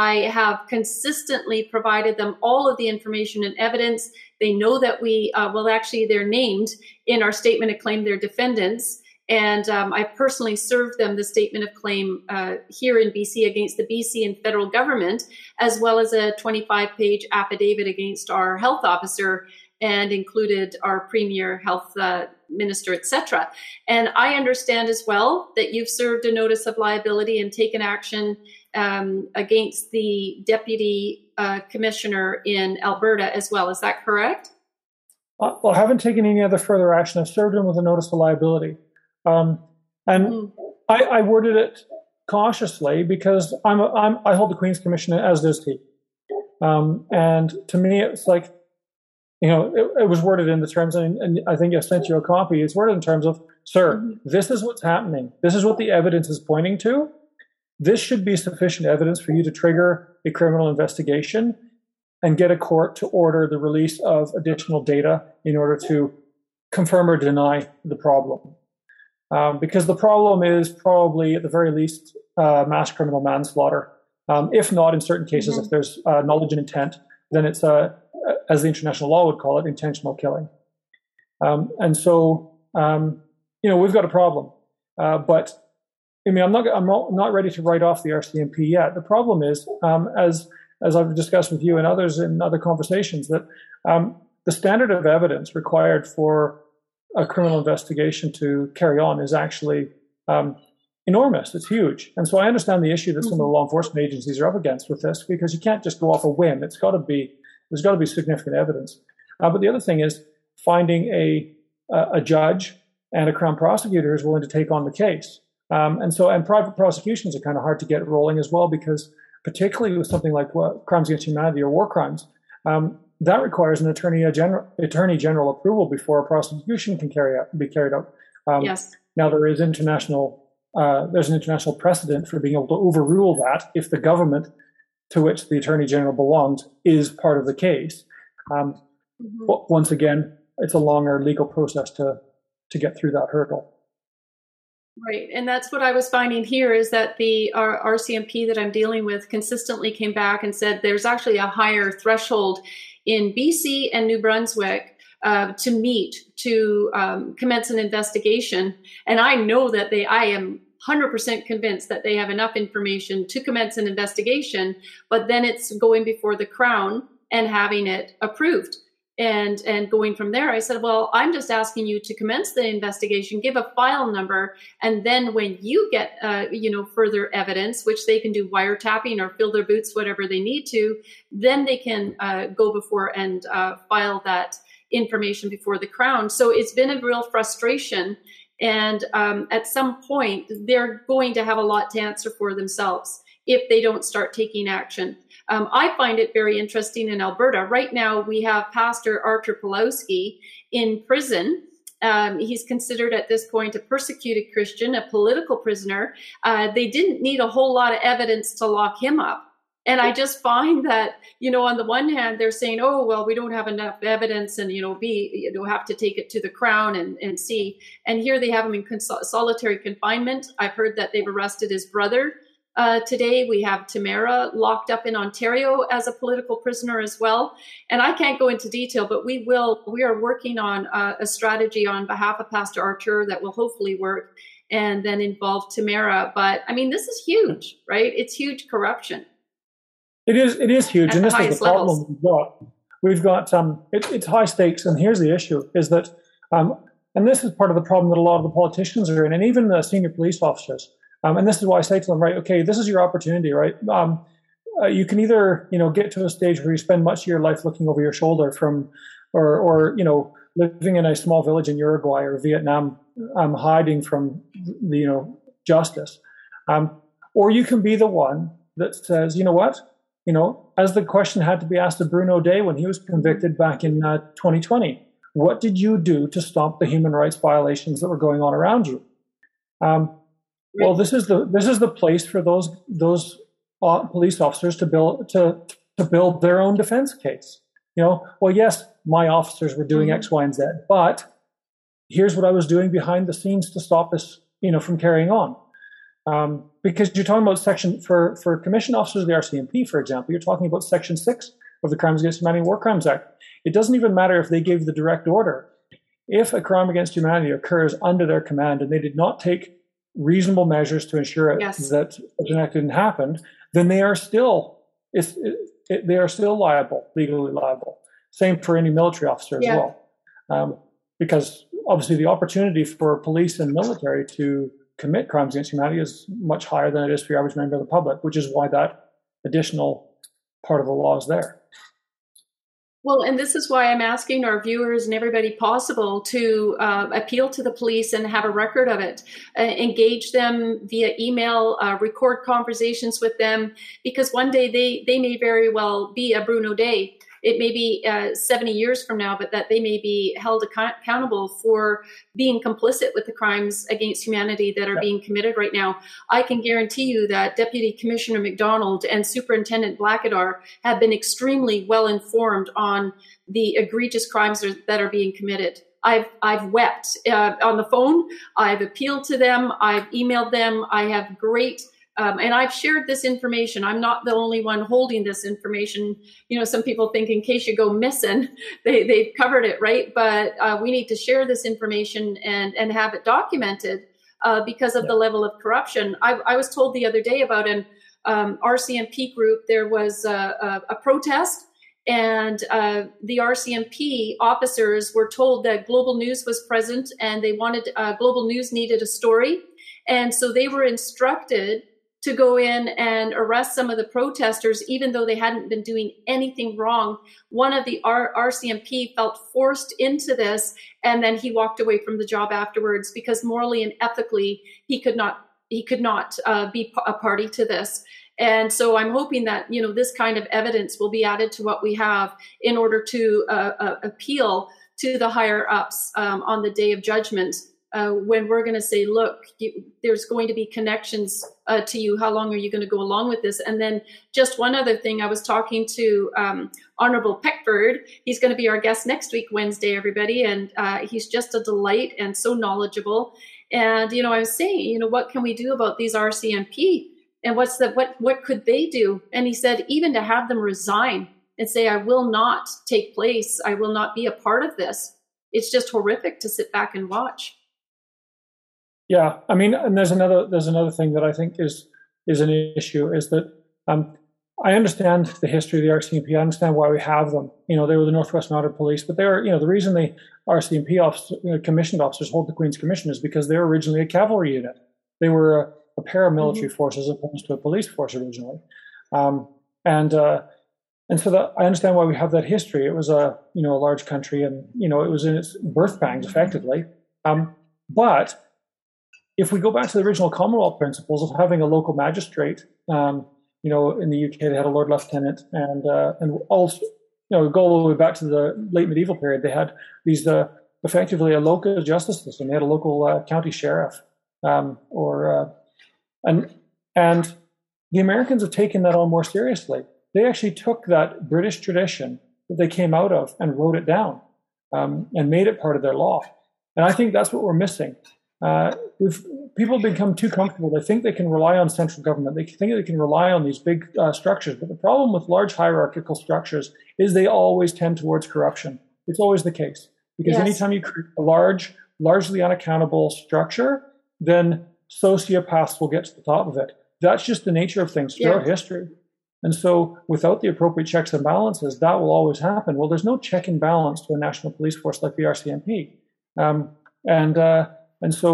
I have consistently provided them all of the information and evidence. They know that we, uh, well, actually they're named in our statement of claim, they're defendants. And um, I personally served them the statement of claim uh, here in B C against the B C and federal government, as well as a twenty-five page affidavit against our health officer and included our premier, health uh, minister, et cetera. And I understand as well that you've served a notice of liability and taken action um, against the deputy uh, commissioner in Alberta as well. Is that correct? Uh, well, I haven't taken any other further action. I've served him with a notice of liability. Um, and I, I worded it cautiously because I'm, a, I'm I hold the Queen's Commission as does he. Um, and to me, it's like, you know, it, it was worded in the terms, and, and I think I sent you a copy. It's worded in terms of, sir, mm-hmm. this is what's happening. This is what the evidence is pointing to. This should be sufficient evidence for you to trigger a criminal investigation and get a court to order the release of additional data in order to confirm or deny the problem. Um, because the problem is probably, at the very least, uh, mass criminal manslaughter. Um, if not, in certain cases, mm-hmm. if there's uh, knowledge and intent, then it's, uh, as the international law would call it, intentional killing. Um, and so, um, you know, we've got a problem. Uh, but, I mean, I'm not I'm not ready to write off the R C M P yet. The problem is, um, as as I've discussed with you and others in other conversations, that um, the standard of evidence required for a criminal investigation to carry on is actually um, enormous. It's huge. And so I understand the issue that some of the law enforcement agencies are up against with this, because you can't just go off a whim. It's got to be, there's got to be significant evidence. Uh, but the other thing is finding a a judge and a crown prosecutor who's willing to take on the case. Um, and so, and private prosecutions are kind of hard to get rolling as well, because particularly with something like well, crimes against humanity or war crimes, um, that requires an attorney a general attorney general approval before a prosecution can carry out, be carried out. Um, yes. Now there is international uh, there's an international precedent for being able to overrule that if the government to which the attorney general belongs is part of the case. Um, mm-hmm. But once again, it's a longer legal process to to get through that hurdle. Right, and that's what I was finding here, is that the R C M P that I'm dealing with consistently came back and said there's actually a higher threshold in B C and New Brunswick uh, to meet to um, commence an investigation. And I know that they, I am one hundred percent convinced that they have enough information to commence an investigation, but then it's going before the Crown and having it approved. And and going from there, I said, well, I'm just asking you to commence the investigation, give a file number, and then when you get, uh, you know, further evidence, which they can do wiretapping or fill their boots, whatever they need to, then they can uh, go before and uh, file that information before the Crown. So it's been a real frustration. And um, at some point, they're going to have a lot to answer for themselves if they don't start taking action. Um, I find it very interesting in Alberta. Right now, we have Pastor Artur Pawlowski in prison. Um, he's considered at this point a persecuted Christian, a political prisoner. Uh, they didn't need a whole lot of evidence to lock him up. And I just find that, you know, on the one hand, they're saying, oh, well, we don't have enough evidence and, you know, be, you know, have to take it to the Crown and, and see. And here they have him in cons- solitary confinement. I've heard that they've arrested his brother. Uh, today we have Tamara locked up in Ontario as a political prisoner as well. And I can't go into detail, but we will, we are working on uh, a strategy on behalf of Pastor Artur that will hopefully work and then involve Tamara. But I mean, this is huge, right? It's huge corruption. It is, it is huge. At and the this is the problem levels. we've got. We've got, um, it, it's high stakes. And here's the issue is that, um, and this is part of the problem that a lot of the politicians are in, and even the senior police officers. Um, and this is why I say to them, right, okay, this is your opportunity, right? Um, uh, you can either, you know, get to a stage where you spend much of your life looking over your shoulder from, or, or you know, living in a small village in Uruguay or Vietnam, um, hiding from, the, you know, justice. Um, or you can be the one that says, you know what, you know, as the question had to be asked of Bruno Day when he was convicted back in uh, twenty twenty, what did you do to stop the human rights violations that were going on around you? Um Well, this is the this is the place for those those uh, police officers to build to to build their own defense case. You know, well, yes, my officers were doing X, Y, and Z, but here's what I was doing behind the scenes to stop this, you know, from carrying on. Um, because you're talking about section for for commissioned officers of the R C M P, for example, you're talking about section six of the Crimes Against Humanity War Crimes Act. It doesn't even matter if they gave the direct order. If a crime against humanity occurs under their command and they did not take reasonable measures to ensure it, yes. that an act didn't happen, then they are still it's, it, it, they are still liable, legally liable. Same for any military officer yeah. as well, um, because obviously the opportunity for police and military to commit crimes against humanity is much higher than it is for the average member of the public, which is why that additional part of the law is there. Well, and this is why I'm asking our viewers and everybody possible to uh, appeal to the police and have a record of it, uh, engage them via email, uh, record conversations with them, because one day they, they may very well be a Bruno Day. It may be uh, seventy years from now, but that they may be held account- accountable for being complicit with the crimes against humanity that are being committed right now. I can guarantee you that Deputy Commissioner McDonald and Superintendent Blackadar have been extremely well informed on the egregious crimes are, that are being committed. I've I've wept uh, on the phone. I've appealed to them. I've emailed them. I have great Um, and I've shared this information. I'm not the only one holding this information. You know, some people think in case you go missing, they, they've covered it, right? But uh, we need to share this information and, and have it documented uh, because of yeah. the level of corruption. I, I was told the other day about an um, R C M P group, there was a, a, a protest, and uh, the R C M P officers were told that Global News was present, and they wanted uh, Global News needed a story. And so they were instructed to go in and arrest some of the protesters, even though they hadn't been doing anything wrong. One of the R- RCMP felt forced into this, and then he walked away from the job afterwards because morally and ethically he could not he could not uh, be a party to this. And so I'm hoping that, you know, this kind of evidence will be added to what we have in order to uh, uh, appeal to the higher ups um, on the day of judgment. Uh, when we're going to say, look, you, there's going to be connections uh, to you. How long are you going to go along with this? And then just one other thing, I was talking to um, Honorable Peckford. He's going to be our guest next week, Wednesday, everybody. And uh, he's just a delight and so knowledgeable. And, you know, I was saying, you know, what can we do about these R C M P? And what's the, what, what could they do? And he said, even to have them resign and say, I will not take place. I will not be a part of this. It's just horrific to sit back and watch. Yeah, I mean, and there's another there's another thing that I think is is an issue is that um, I understand the history of the R C M P. I understand why we have them. You know, they were the Northwestern Mounted Police, but they're, you know, the reason the R C M P officer, you know, commissioned officers hold the Queen's Commission is because they were originally a cavalry unit. They were a, a paramilitary mm-hmm. force as opposed to a police force originally, um, and uh, and so that, I understand why we have that history. It was a you know a large country, and you know it was in its birth pangs effectively, um, but. If we go back to the original Commonwealth principles of having a local magistrate, um, you know, in the U K they had a Lord Lieutenant, and uh, and also, you know, go all the way back to the late medieval period, they had these uh, effectively a local justice system. They had a local uh, county sheriff, um, or uh, and and the Americans have taken that on more seriously. They actually took that British tradition that they came out of and wrote it down, um, and made it part of their law. And I think that's what we're missing. Uh, we've, people become too comfortable. They think they can rely on central government. They think they can rely on these big uh, structures. But the problem with large hierarchical structures is they always tend towards corruption. It's always the case. Because yes. Anytime you create a large, largely unaccountable structure, then sociopaths will get to the top of it. That's just the nature of things throughout yeah. history. And so without the appropriate checks and balances, that will always happen. Well, there's no check and balance to a national police force like the R C M P. Um, and... Uh, And so,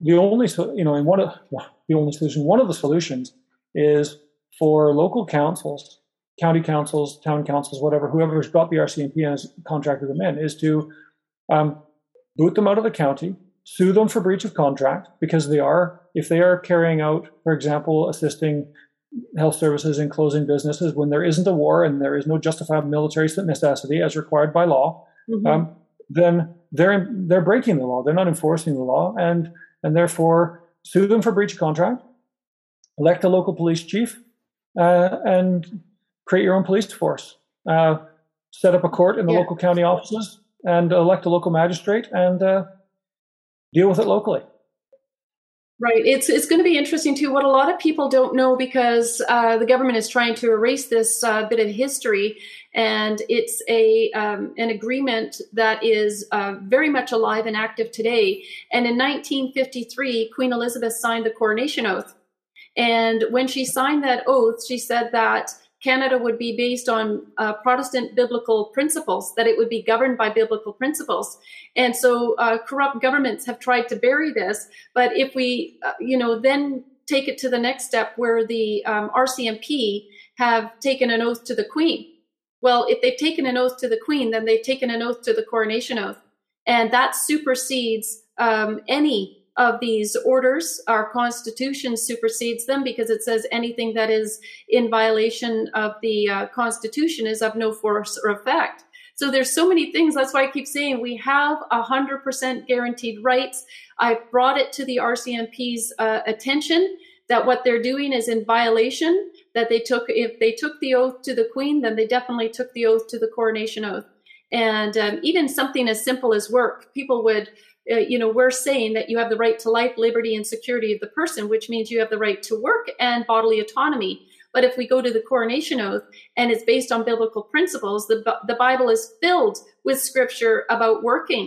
the only you know, in one of the only solution, one of the solutions is for local councils, county councils, town councils, whatever, whoever's got the R C M P and has contracted them in, is to um, boot them out of the county, sue them for breach of contract because they are, if they are carrying out, for example, assisting health services in closing businesses when there isn't a war and there is no justified military necessity as required by law, mm-hmm. um, then. They're they're breaking the law. They're not enforcing the law, and and therefore sue them for breach of contract. Elect a local police chief, uh, and create your own police force. Uh, set up a court in the yeah. local county offices, and elect a local magistrate, and uh, deal with it locally. Right. It's it's going to be interesting too. What a lot of people don't know, because uh, the government is trying to erase this uh, bit of history. And it's a um, an agreement that is uh, very much alive and active today. And in nineteen fifty-three, Queen Elizabeth signed the coronation oath. And when she signed that oath, she said that Canada would be based on uh, Protestant biblical principles, that it would be governed by biblical principles. And so uh, corrupt governments have tried to bury this. But if we, uh, you know, then take it to the next step where the um, R C M P have taken an oath to the Queen. Well, if they've taken an oath to the Queen, then they've taken an oath to the coronation oath. And that supersedes um, any of these orders. Our Constitution supersedes them because it says anything that is in violation of the uh, Constitution is of no force or effect. So there's so many things. That's why I keep saying we have one hundred percent guaranteed rights. I brought it to the R C M P's uh, attention that what they're doing is in violation. That they took, if they took the oath to the Queen, then they definitely took the oath to the coronation oath. And um, even something as simple as work, people would, uh, you know, we're saying that you have the right to life, liberty, and security of the person, which means you have the right to work and bodily autonomy. But if we go to the coronation oath and it's based on biblical principles, the, the Bible is filled with scripture about working.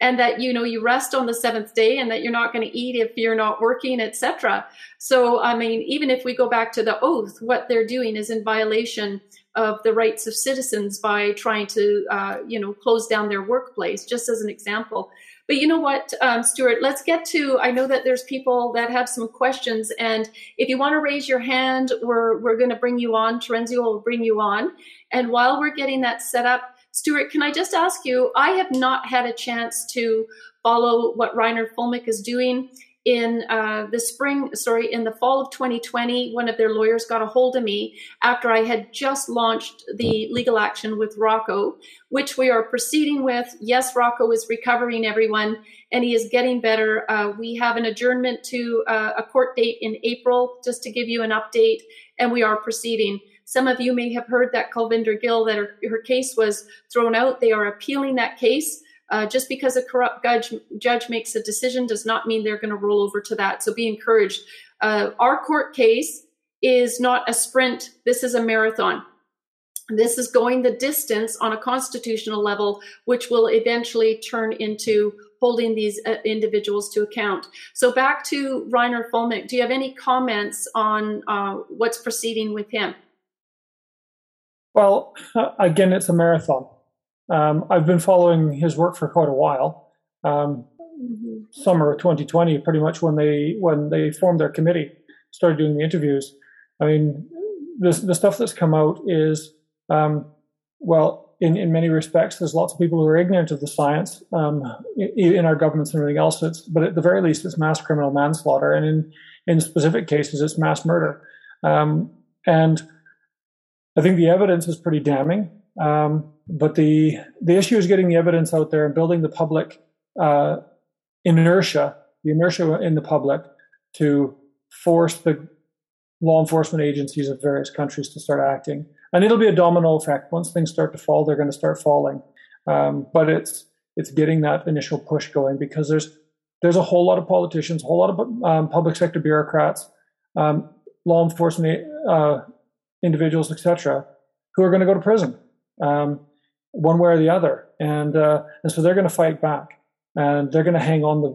and that, you know, you rest on the seventh day, and that you're not going to eat if you're not working, et cetera. So, I mean, even if we go back to the oath, what they're doing is in violation of the rights of citizens by trying to, uh, you know, close down their workplace, just as an example. But you know what, um, Stuart, let's get to, I know that there's people that have some questions, and if you want to raise your hand, we're, we're going to bring you on. Terenzio will bring you on. And while we're getting that set up, Stuart, can I just ask you, I have not had a chance to follow what Reiner Fuellmich is doing. In uh, the spring, sorry, in the fall of twenty twenty, one of their lawyers got a hold of me after I had just launched the legal action with Rocco, which we are proceeding with. Yes, Rocco is recovering, everyone, and he is getting better. Uh, we have an adjournment to uh, a court date in April, just to give you an update, and we are proceeding. Some of you may have heard that Kulvinder Gill, that her, her case was thrown out. They are appealing that case. Uh, just because a corrupt judge, judge makes a decision does not mean they're going to roll over to that. So be encouraged. Uh, our court case is not a sprint. This is a marathon. This is going the distance on a constitutional level, which will eventually turn into holding these uh, individuals to account. So back to Reiner Fuellmich. Do you have any comments on uh, what's proceeding with him? Well, again, it's a marathon. Um, I've been following his work for quite a while. Um, summer of twenty twenty, pretty much when they when they formed their committee, started doing the interviews. I mean, this, the stuff that's come out is, um, well, in, in many respects, there's lots of people who are ignorant of the science um, in, in our governments and everything else. It's, but at the very least, it's mass criminal manslaughter. And in, in specific cases, it's mass murder. Um, and I think the evidence is pretty damning. Um, But the the issue is getting the evidence out there and building the public uh, inertia, the inertia in the public to force the law enforcement agencies of various countries to start acting. And it'll be a domino effect. Once things start to fall, they're going to start falling. Um, but it's it's getting that initial push going, because there's there's a whole lot of politicians, a whole lot of um, public sector bureaucrats, um, law enforcement uh, individuals, et cetera, who are going to go to prison. Um, one way or the other. And uh, and so they're going to fight back, and they're going to hang on the,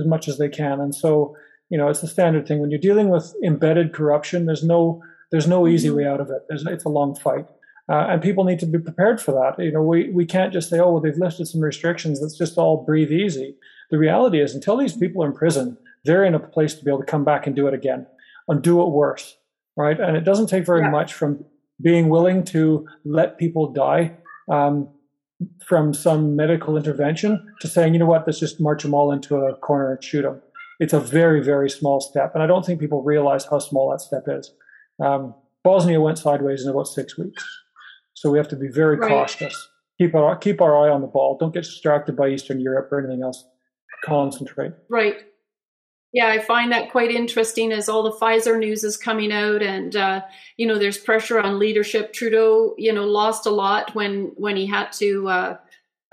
as much as they can. And so, you know, it's the standard thing. When you're dealing with embedded corruption, there's no there's no easy way out of it. There's, it's a long fight. Uh, and people need to be prepared for that. You know, we, we can't just say, oh, well, they've lifted some restrictions. Let's just all breathe easy. The reality is, until these people are in prison, they're in a place to be able to come back and do it again and do it worse, right? And it doesn't take very yeah. much from being willing to let people die Um, from some medical intervention to saying, you know what, let's just march them all into a corner and shoot them. It's a very, very small step. And I don't think people realize how small that step is. Um, Bosnia went sideways in about six weeks. So we have to be very right. cautious. Keep our, keep our eye on the ball. Don't get distracted by Eastern Europe or anything else. Concentrate. Right. Yeah, I find that quite interesting as all the Pfizer news is coming out, and, uh, you know, there's pressure on leadership. Trudeau, you know, lost a lot when, when he had to uh,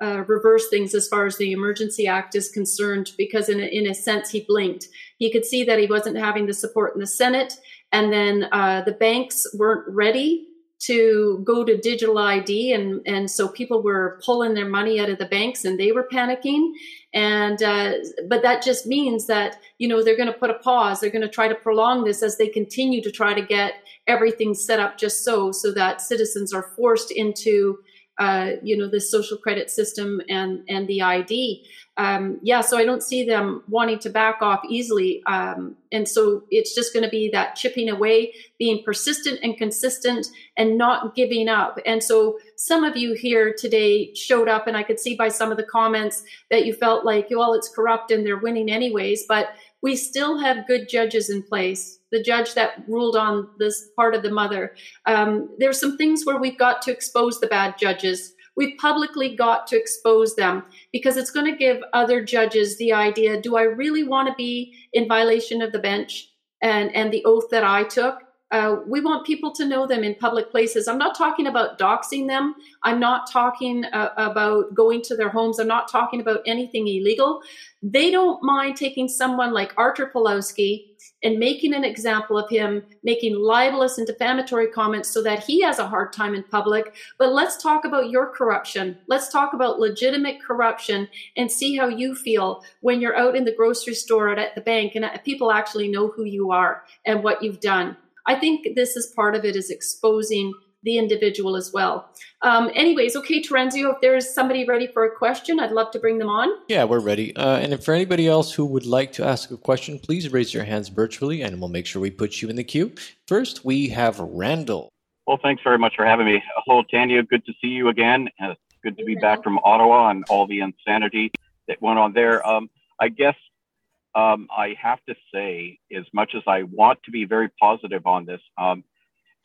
uh, reverse things as far as the Emergency Act is concerned, because in a, in a sense he blinked. He could see that he wasn't having the support in the Senate, and then uh, the banks weren't ready to go to digital I D, and, and so people were pulling their money out of the banks, and they were panicking. And, uh, but that just means that, you know, they're going to put a pause. They're going to try to prolong this as they continue to try to get everything set up just so, so that citizens are forced into, uh, you know, this social credit system and, and the I D. Um, yeah. So I don't see them wanting to back off easily. Um, and so it's just going to be that chipping away, being persistent and consistent and not giving up. And so some of you here today showed up, and I could see by some of the comments that you felt like, well, it's corrupt and they're winning anyways, but we still have good judges in place. The judge that ruled on this part of the mother. Um, there's some things where we've got to expose the bad judges. We've publicly got to expose them, because it's going to give other judges the idea, do I really want to be in violation of the bench and, and the oath that I took? Uh, we want people to know them in public places. I'm not talking about doxing them. I'm not talking uh, about going to their homes. I'm not talking about anything illegal. They don't mind taking someone like Artur Pawlowski and making an example of him, making libelous and defamatory comments so that he has a hard time in public. But let's talk about your corruption. Let's talk about legitimate corruption and see how you feel when you're out in the grocery store or at the bank and people actually know who you are and what you've done. I think this is part of it, is exposing the individual as well. Um, anyways, okay, Terenzio, if there is somebody ready for a question, I'd love to bring them on. Yeah, we're ready. Uh, and if for anybody else who would like to ask a question, please raise your hands virtually and we'll make sure we put you in the queue. First, we have Randall. Well, thanks very much for having me. Hello, Tanya. Good to see you again. Uh, good to be back from Ottawa and all the insanity that went on there. Um, I guess um, I have to say, as much as I want to be very positive on this, um,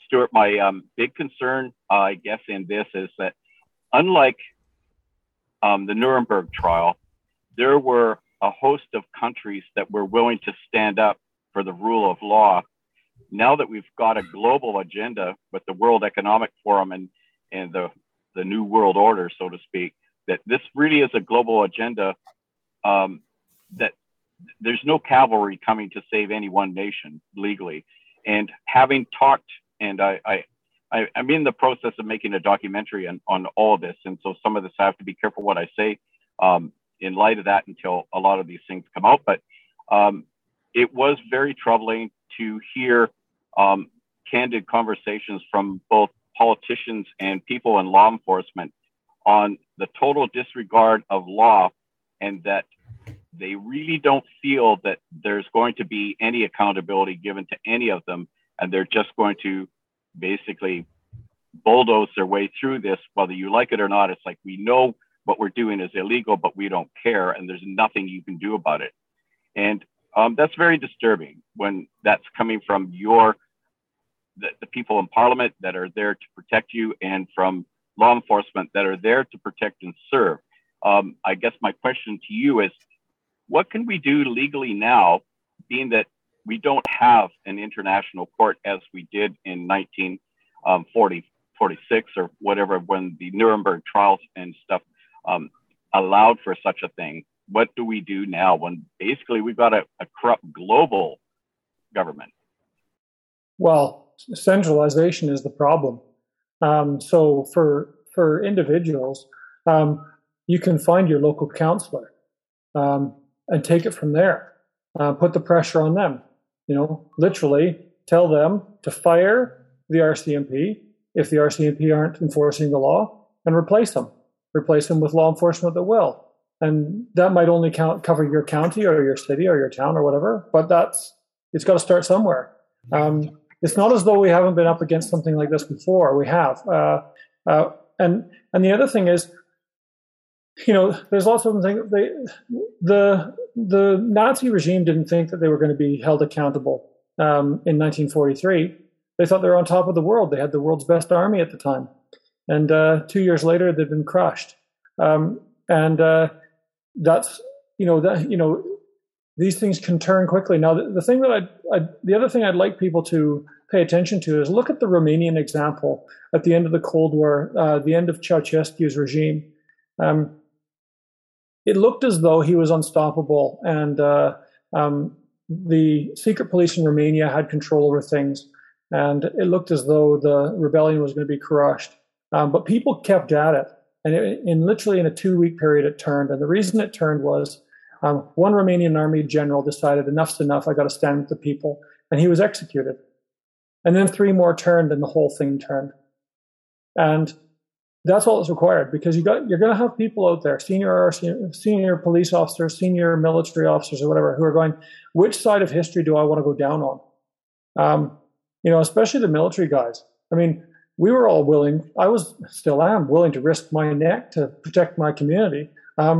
Stuart, my um, big concern, uh, I guess, in this is that unlike um, the Nuremberg trial, there were a host of countries that were willing to stand up for the rule of law. Now that we've got a global agenda with the World Economic Forum and, and the, the New World Order, so to speak, that this really is a global agenda, um, that there's no cavalry coming to save any one nation legally. And having talked And I, I, I, I'm in the process of making a documentary on, on all of this. And so some of this, I have to be careful what I say um, in light of that until a lot of these things come out. But um, it was very troubling to hear um, candid conversations from both politicians and people in law enforcement on the total disregard of law, and that they really don't feel that there's going to be any accountability given to any of them. And they're just going to basically bulldoze their way through this, whether you like it or not. It's like, we know what we're doing is illegal, but we don't care, and there's nothing you can do about it. And um, that's very disturbing when that's coming from your the, the people in Parliament that are there to protect you, and from law enforcement that are there to protect and serve. Um, I guess my question to you is, what can we do legally now, being that we don't have an international court as we did in nineteen forty, forty-six or whatever, when the Nuremberg trials and stuff um, allowed for such a thing? What do we do now when basically we've got a, a corrupt global government? Well, centralization is the problem. Um, so for for individuals, um, you can find your local councillor um, and take it from there. Uh, put the pressure on them. You know, literally tell them to fire the R C M P if the R C M P aren't enforcing the law, and replace them. Replace them with law enforcement that will. And that might only count, cover your county or your city or your town or whatever, but that's, it's got to start somewhere. Um, it's not as though we haven't been up against something like this before. We have. Uh, uh, and and the other thing is, you know, there's lots of things. They, the the Nazi regime didn't think that they were going to be held accountable um, in nineteen forty-three. They thought they were on top of the world. They had the world's best army at the time. And uh, two years later, they've been crushed. Um, and uh, that's, you know, that, you know, these things can turn quickly. Now, the, the thing that I, the other thing I'd like people to pay attention to is look at the Romanian example at the end of the Cold War, uh, the end of Ceausescu's regime. Um, It looked as though he was unstoppable, and uh, um, the secret police in Romania had control over things, and it looked as though the rebellion was going to be crushed. Um, but people kept at it, and it, in literally in a two-week period, it turned. And the reason it turned was um, one Romanian army general decided, enough's enough, I got to stand with the people, and he was executed. And then three more turned, and the whole thing turned. And that's all that's required, because you got, you're going to have people out there, senior senior police officers, senior military officers or whatever, who are going, which side of history do I want to go down on? Um, you know, especially the military guys. I mean, we were all willing, I was still am willing to risk my neck to protect my community um,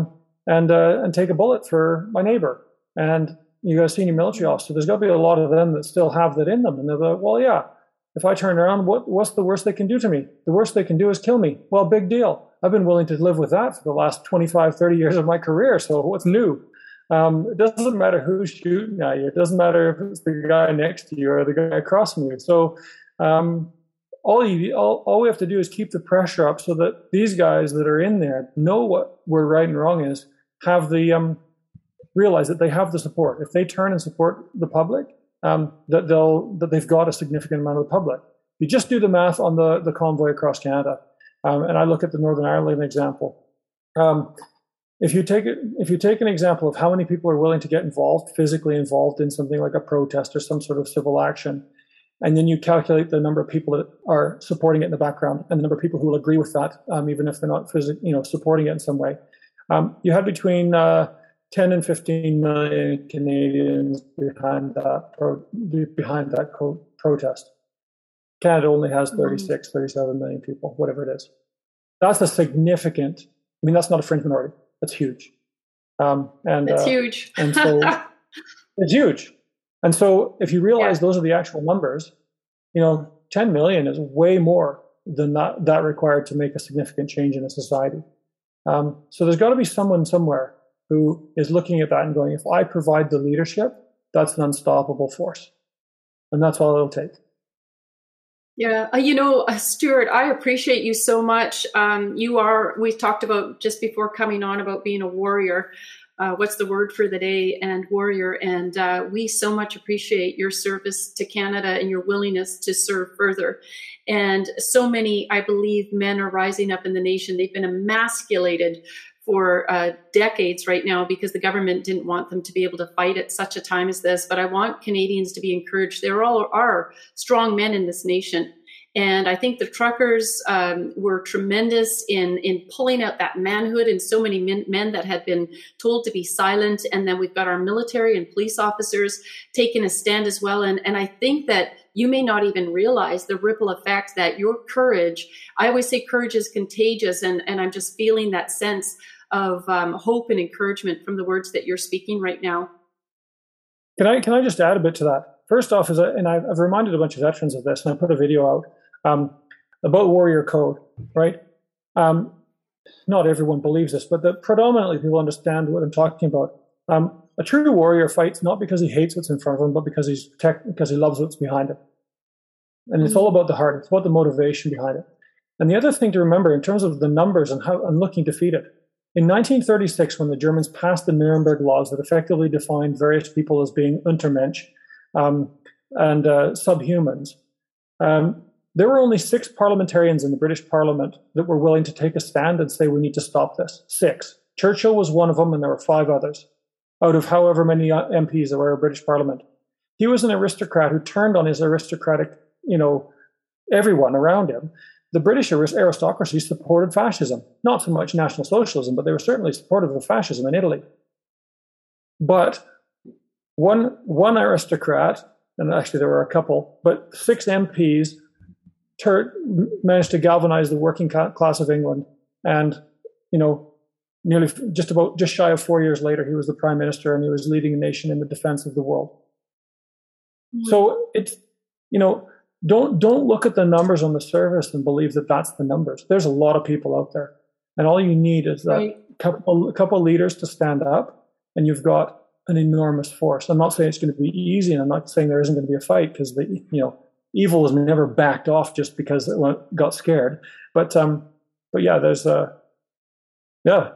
and uh, and take a bullet for my neighbor. And you got a senior military officer, there's got to be a lot of them that still have that in them. And they're like, well, yeah. If I turn around, what, what's the worst they can do to me? The worst they can do is kill me. Well, big deal. I've been willing to live with that for the last twenty-five, thirty years of my career, so what's new? Um, it doesn't matter who's shooting at you. It doesn't matter if it's the guy next to you or the guy across from you. So um, all, you, all, all we have to do is keep the pressure up so that these guys that are in there know what where right and wrong is, have the um, realize that they have the support. If they turn and support the public, um, that they'll that they've got a significant amount of the public. You just do the math on the, the convoy across Canada, um, and I look at the Northern Ireland example. Um, if you take if you take an example of how many people are willing to get involved, physically involved in something like a protest or some sort of civil action, and then you calculate the number of people that are supporting it in the background and the number of people who will agree with that, um, even if they're not physically, you know, supporting it in some way. Um, you had between uh, ten and fifteen million Canadians behind that pro- behind that co- protest. Canada only has thirty-six, thirty-seven million people, whatever it is. That's a significant. I mean, that's not a fringe minority. That's huge. Um, and it's uh, huge. And so it's huge. And so if you realize yeah. those are the actual numbers, you know, ten million is way more than that, that required to make a significant change in a society. Um, so there's got to be someone somewhere who is looking at that and going, if I provide the leadership, that's an unstoppable force. And that's all it'll take. Yeah. You know, Stuart, I appreciate you so much. Um, you are, we've talked about just before coming on about being a warrior. Uh, what's the word for the day, and warrior. And uh, we so much appreciate your service to Canada and your willingness to serve further. And so many, I believe, men are rising up in the nation. They've been emasculated for uh, decades right now because the government didn't want them to be able to fight at such a time as this. But I want Canadians to be encouraged. There all are strong men in this nation. And I think the truckers um, were tremendous in, in pulling out that manhood in so many men, men that had been told to be silent. And then we've got our military and police officers taking a stand as well. And, and I think that you may not even realize the ripple effect that your courage, I always say courage is contagious. And, and I'm just feeling that sense of um, hope and encouragement from the words that you're speaking right now. Can I, can I just add a bit to that? First off, is I, and I've reminded a bunch of veterans of this, and I put a video out um, about Warrior Code, right? Um, not everyone believes this, but the, predominantly people understand what I'm talking about. Um, a true warrior fights not because he hates what's in front of him, but because he's protect, because he loves what's behind him. And it's all about the heart. It's about the motivation behind it. And the other thing to remember in terms of the numbers and how and looking to feed it, in nineteen thirty-six, when the Germans passed the Nuremberg laws that effectively defined various people as being Untermensch, Um, and uh, subhumans. Um, there were only six parliamentarians in the British Parliament that were willing to take a stand and say, we need to stop this. Six. Churchill was one of them, and there were five others out of however many M Ps there were in the British Parliament. He was an aristocrat who turned on his aristocratic, you know, everyone around him. The British aristocracy supported fascism, not so much National Socialism, but they were certainly supportive of fascism in Italy. But One one aristocrat, and actually there were a couple, but six M Ps ter- managed to galvanize the working ca- class of England. And, you know, nearly f- just about just shy of four years later, he was the prime minister and he was leading a nation in the defense of the world. Mm-hmm. So it's, you know, don't don't look at the numbers on the surface and believe that that's the numbers. There's a lot of people out there, and all you need is that right. couple a couple leaders to stand up, and you've got an enormous force. I'm not saying it's going to be easy, and I'm not saying there isn't going to be a fight, because the you know evil has never backed off just because it went, got scared. But um, but yeah, there's a yeah,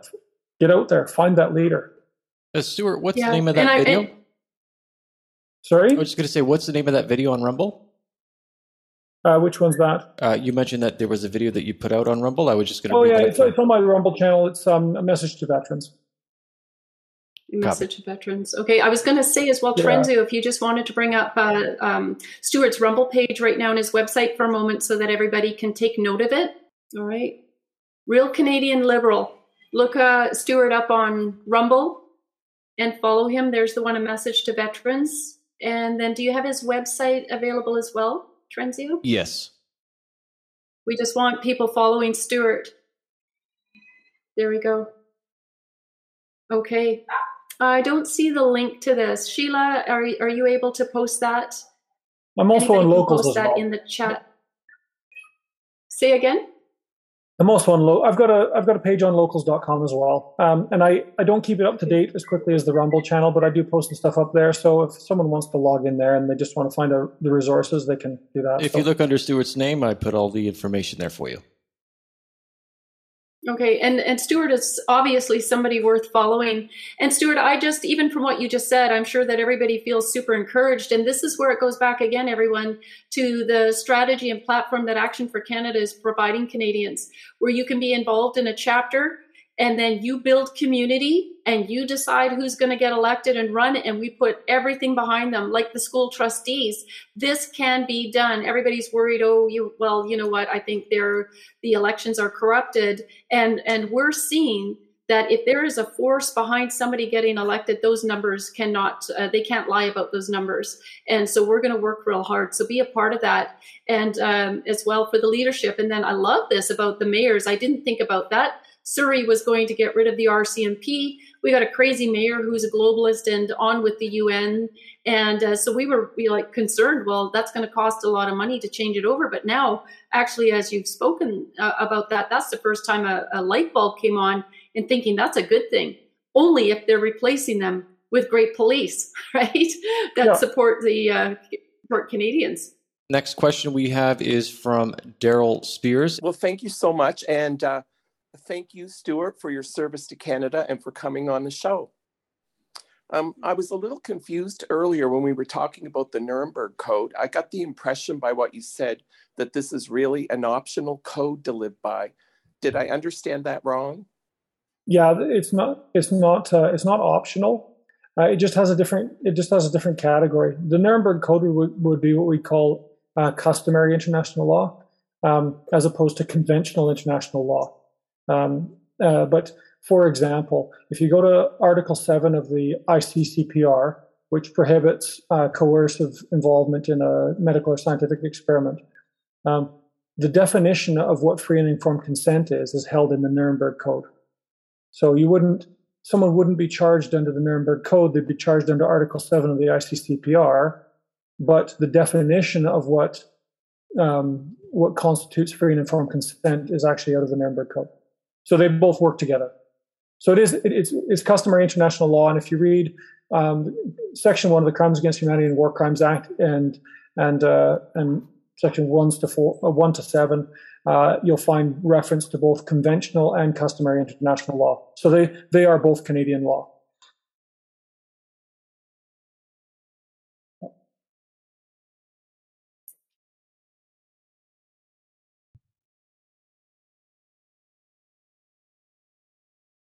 get out there, find that leader. Uh, Stuart, what's yeah. the name of that I, video? And... Sorry, I was just going to say, what's the name of that video on Rumble? Uh, which one's that? Uh, you mentioned that there was a video that you put out on Rumble. I was just going to. Oh yeah, it's, it's on my Rumble channel. It's um, a message to veterans. Message to veterans. Okay, I was going to say as well, yeah. Terenzio, if you just wanted to bring up uh, um, Stuart's Rumble page right now on his website for a moment so that everybody can take note of it. All right. Real Canadian Liberal. Look uh, Stuart up on Rumble and follow him. There's the one, a message to veterans. And then do you have his website available as well, Terenzio? Yes. We just want people following Stuart. There we go. Okay. I don't see the link to this. Sheila, are are you able to post that? I'm also on locals post as that well. In the chat. Say again? I'm also on lo- I've got a I've got a page on locals dot com as well. Um, and I, I don't keep it up to date as quickly as the Rumble channel, but I do post some stuff up there. So if someone wants to log in there and they just want to find a, the resources, they can do that. If so. You look under Stuart's name, I put all the information there for you. Okay. And, and Stuart is obviously somebody worth following. And Stuart, I just, even from what you just said, I'm sure that everybody feels super encouraged. And this is where it goes back again, everyone, to the strategy and platform that Action for Canada is providing Canadians, where you can be involved in a chapter and then you build community and you decide who's going to get elected and run. And we put everything behind them, like the school trustees. This can be done. Everybody's worried, oh, you, well, you know what? I think they're, the elections are corrupted. And, and we're seeing that if there is a force behind somebody getting elected, those numbers cannot, uh, they can't lie about those numbers. And so we're going to work real hard. So be a part of that. And um, as well for the leadership. And then I love this about the mayors. I didn't think about that. Surrey was going to get rid of the R C M P. We got a crazy mayor who's a globalist and on with the U N. And uh, so we were we like concerned, well, that's going to cost a lot of money to change it over. But now, actually, as you've spoken uh, about that, that's the first time a, a light bulb came on in thinking that's a good thing, only if they're replacing them with great police, right, that yeah. support the uh, support Canadians. Next question we have is from Daryl Spears. Well, thank you so much. And uh, thank you, Stuart, for your service to Canada and for coming on the show. Um, I was a little confused earlier when we were talking about the Nuremberg Code. I got the impression by what you said that this is really an optional code to live by. Did I understand that wrong? Yeah, it's not. It's not. Uh, it's not optional. Uh, it just has a different. It just has a different category. The Nuremberg Code would, would be what we call uh, customary international law, um, as opposed to conventional international law. Um, uh, but for example, if you go to Article seven of the I C C P R, which prohibits uh, coercive involvement in a medical or scientific experiment, um, the definition of what free and informed consent is is held in the Nuremberg Code. So you wouldn't, someone wouldn't be charged under the Nuremberg Code. They'd be charged under Article seven of the I C C P R, but the definition of what um, what constitutes free and informed consent is actually out of the Nuremberg Code. So they both work together. So it is it, it's it's customary international law. And if you read um, Section One of the Crimes Against Humanity and War Crimes Act, and and uh, and Section ones to four, uh, one to seven, uh, you'll find reference to both conventional and customary international law. So they they are both Canadian law.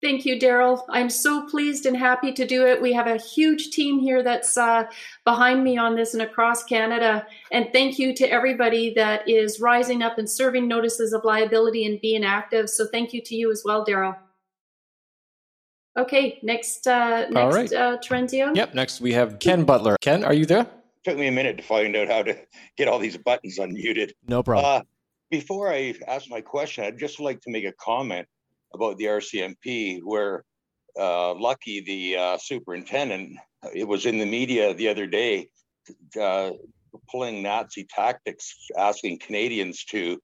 Thank you, Daryl. I'm so pleased and happy to do it. We have a huge team here that's uh, behind me on this and across Canada. And thank you to everybody that is rising up and serving notices of liability and being active. So thank you to you as well, Daryl. Okay, next, uh, next, All right. uh, Terenzio. Yep, next we have Ken Butler. Ken, are you there? Took me a minute to find out how to get all these buttons unmuted. No problem. Uh, before I ask my question, I'd just like to make a comment about the R C M P, where uh, Lucky, the uh, superintendent, it was in the media the other day, uh, pulling Nazi tactics, asking Canadians to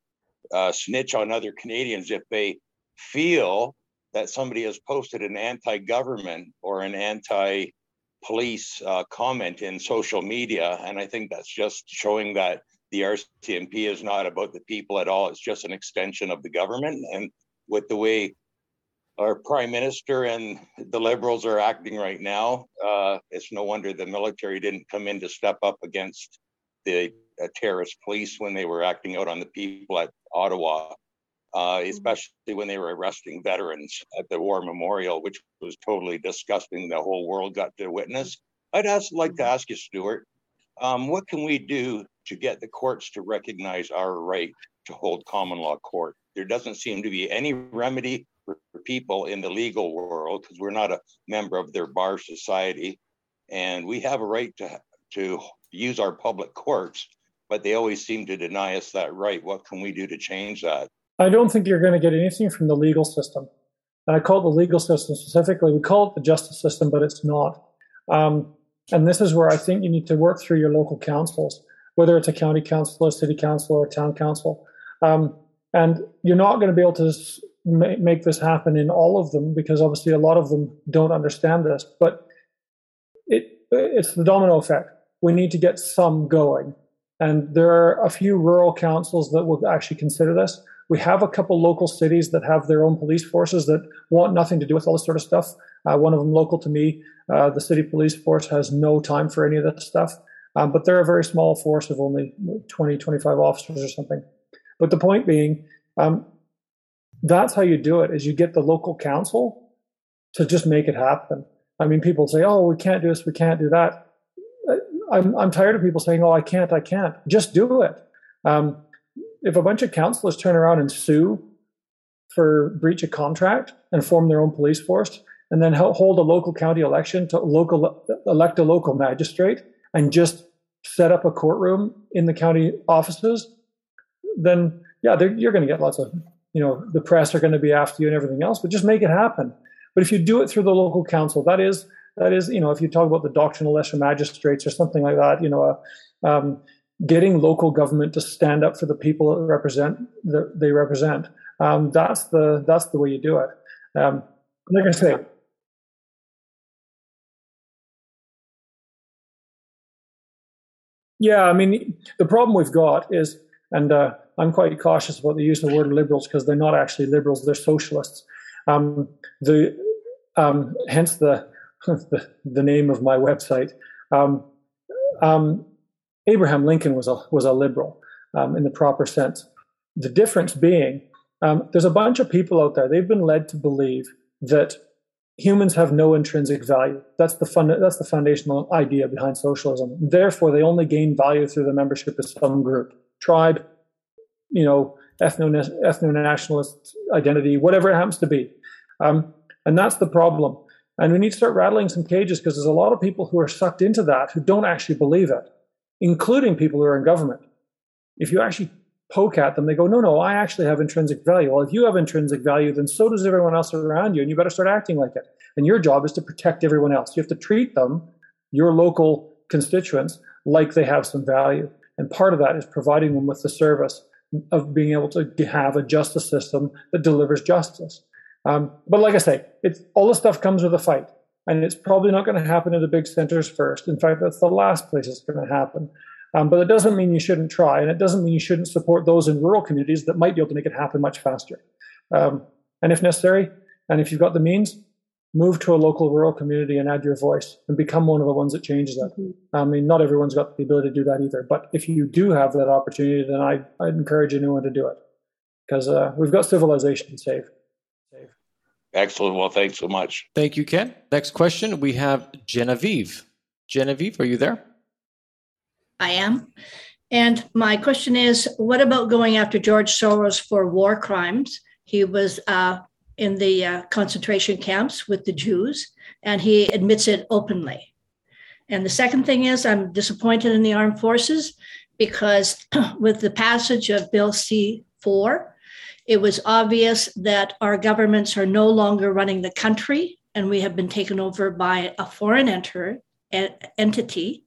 uh, snitch on other Canadians if they feel that somebody has posted an anti-government or an anti-police uh, comment in social media. And I think that's just showing that the R C M P is not about the people at all. It's just an extension of the government. And with the way our prime minister and the Liberals are acting right now, uh, it's no wonder the military didn't come in to step up against the uh, terrorist police when they were acting out on the people at Ottawa, uh, especially when they were arresting veterans at the war memorial, which was totally disgusting. The whole world got to witness. I'd ask, like to ask you, Stuart, um, what can we do to get the courts to recognize our right to hold common law court? There doesn't seem to be any remedy for people in the legal world because we're not a member of their bar society. And we have a right to, to use our public courts, but they always seem to deny us that right. What can we do to change that? I don't think you're going to get anything from the legal system. And I call it the legal system specifically. We call it the justice system, but it's not. Um, and this is where I think you need to work through your local councils, whether it's a county council, a city council, or a town council. Um, And you're not going to be able to make this happen in all of them because obviously a lot of them don't understand this, but it, it's the domino effect. We need to get some going. And there are a few rural councils that will actually consider this. We have a couple local cities that have their own police forces that want nothing to do with all this sort of stuff. Uh, one of them local to me, uh, the city police force has no time for any of that stuff. Um, but they're a very small force of only twenty, twenty-five officers or something. But the point being, um, that's how you do it, is you get the local council to just make it happen. I mean, people say, oh, we can't do this, we can't do that. I'm, I'm tired of people saying, oh, I can't, I can't. Just do it. Um, if a bunch of councillors turn around and sue for breach of contract and form their own police force and then hold a local county election to local elect a local magistrate and just set up a courtroom in the county offices, then, yeah, you're going to get lots of, you know, the press are going to be after you and everything else, but just make it happen. But if you do it through the local council, that is, that is, you know, if you talk about the doctrine of lesser magistrates or something like that, you know, uh, um, getting local government to stand up for the people that represent that they represent. Um, that's the that's the way you do it. Um, like I say, yeah, I mean, the problem we've got is, and uh, I'm quite cautious about the use of the word liberals because they're not actually liberals; they're socialists. Um, the um, hence the, the the name of my website. Um, um, Abraham Lincoln was a was a liberal um, in the proper sense. The difference being, um, there's a bunch of people out there. They've been led to believe that humans have no intrinsic value. That's the fun, that's the foundational idea behind socialism. Therefore, they only gain value through the membership of some group, tribe, you know, ethno ethno-nationalist identity, whatever it happens to be. Um, and that's the problem. And we need to start rattling some cages because there's a lot of people who are sucked into that who don't actually believe it, including people who are in government. If you actually poke at them, they go, no, no, I actually have intrinsic value. Well, if you have intrinsic value, then so does everyone else around you, and you better start acting like it. And your job is to protect everyone else. You have to treat them, your local constituents, like they have some value. And part of that is providing them with the service of being able to have a justice system that delivers justice. Um, but like I say, it's, all this stuff comes with a fight. And it's probably not going to happen in the big centers first. In fact, that's the last place it's going to happen. Um, but it doesn't mean you shouldn't try, and it doesn't mean you shouldn't support those in rural communities that might be able to make it happen much faster. Um, and if necessary, and if you've got the means, move to a local rural community and add your voice and become one of the ones that changes that. I mean, not everyone's got the ability to do that either. But if you do have that opportunity, then I, I'd encourage anyone to do it because uh, we've got civilization to save. Excellent. Well, thanks so much. Thank you, Ken. Next question, we have Genevieve. Genevieve, are you there? I am. And my question is, what about going after George Soros for war crimes? He was uh, in the uh, concentration camps with the Jews, and he admits it openly. And the second thing is, I'm disappointed in the armed forces because with the passage of Bill C four, it was obvious that our governments are no longer running the country, and we have been taken over by a foreign enter, a, entity,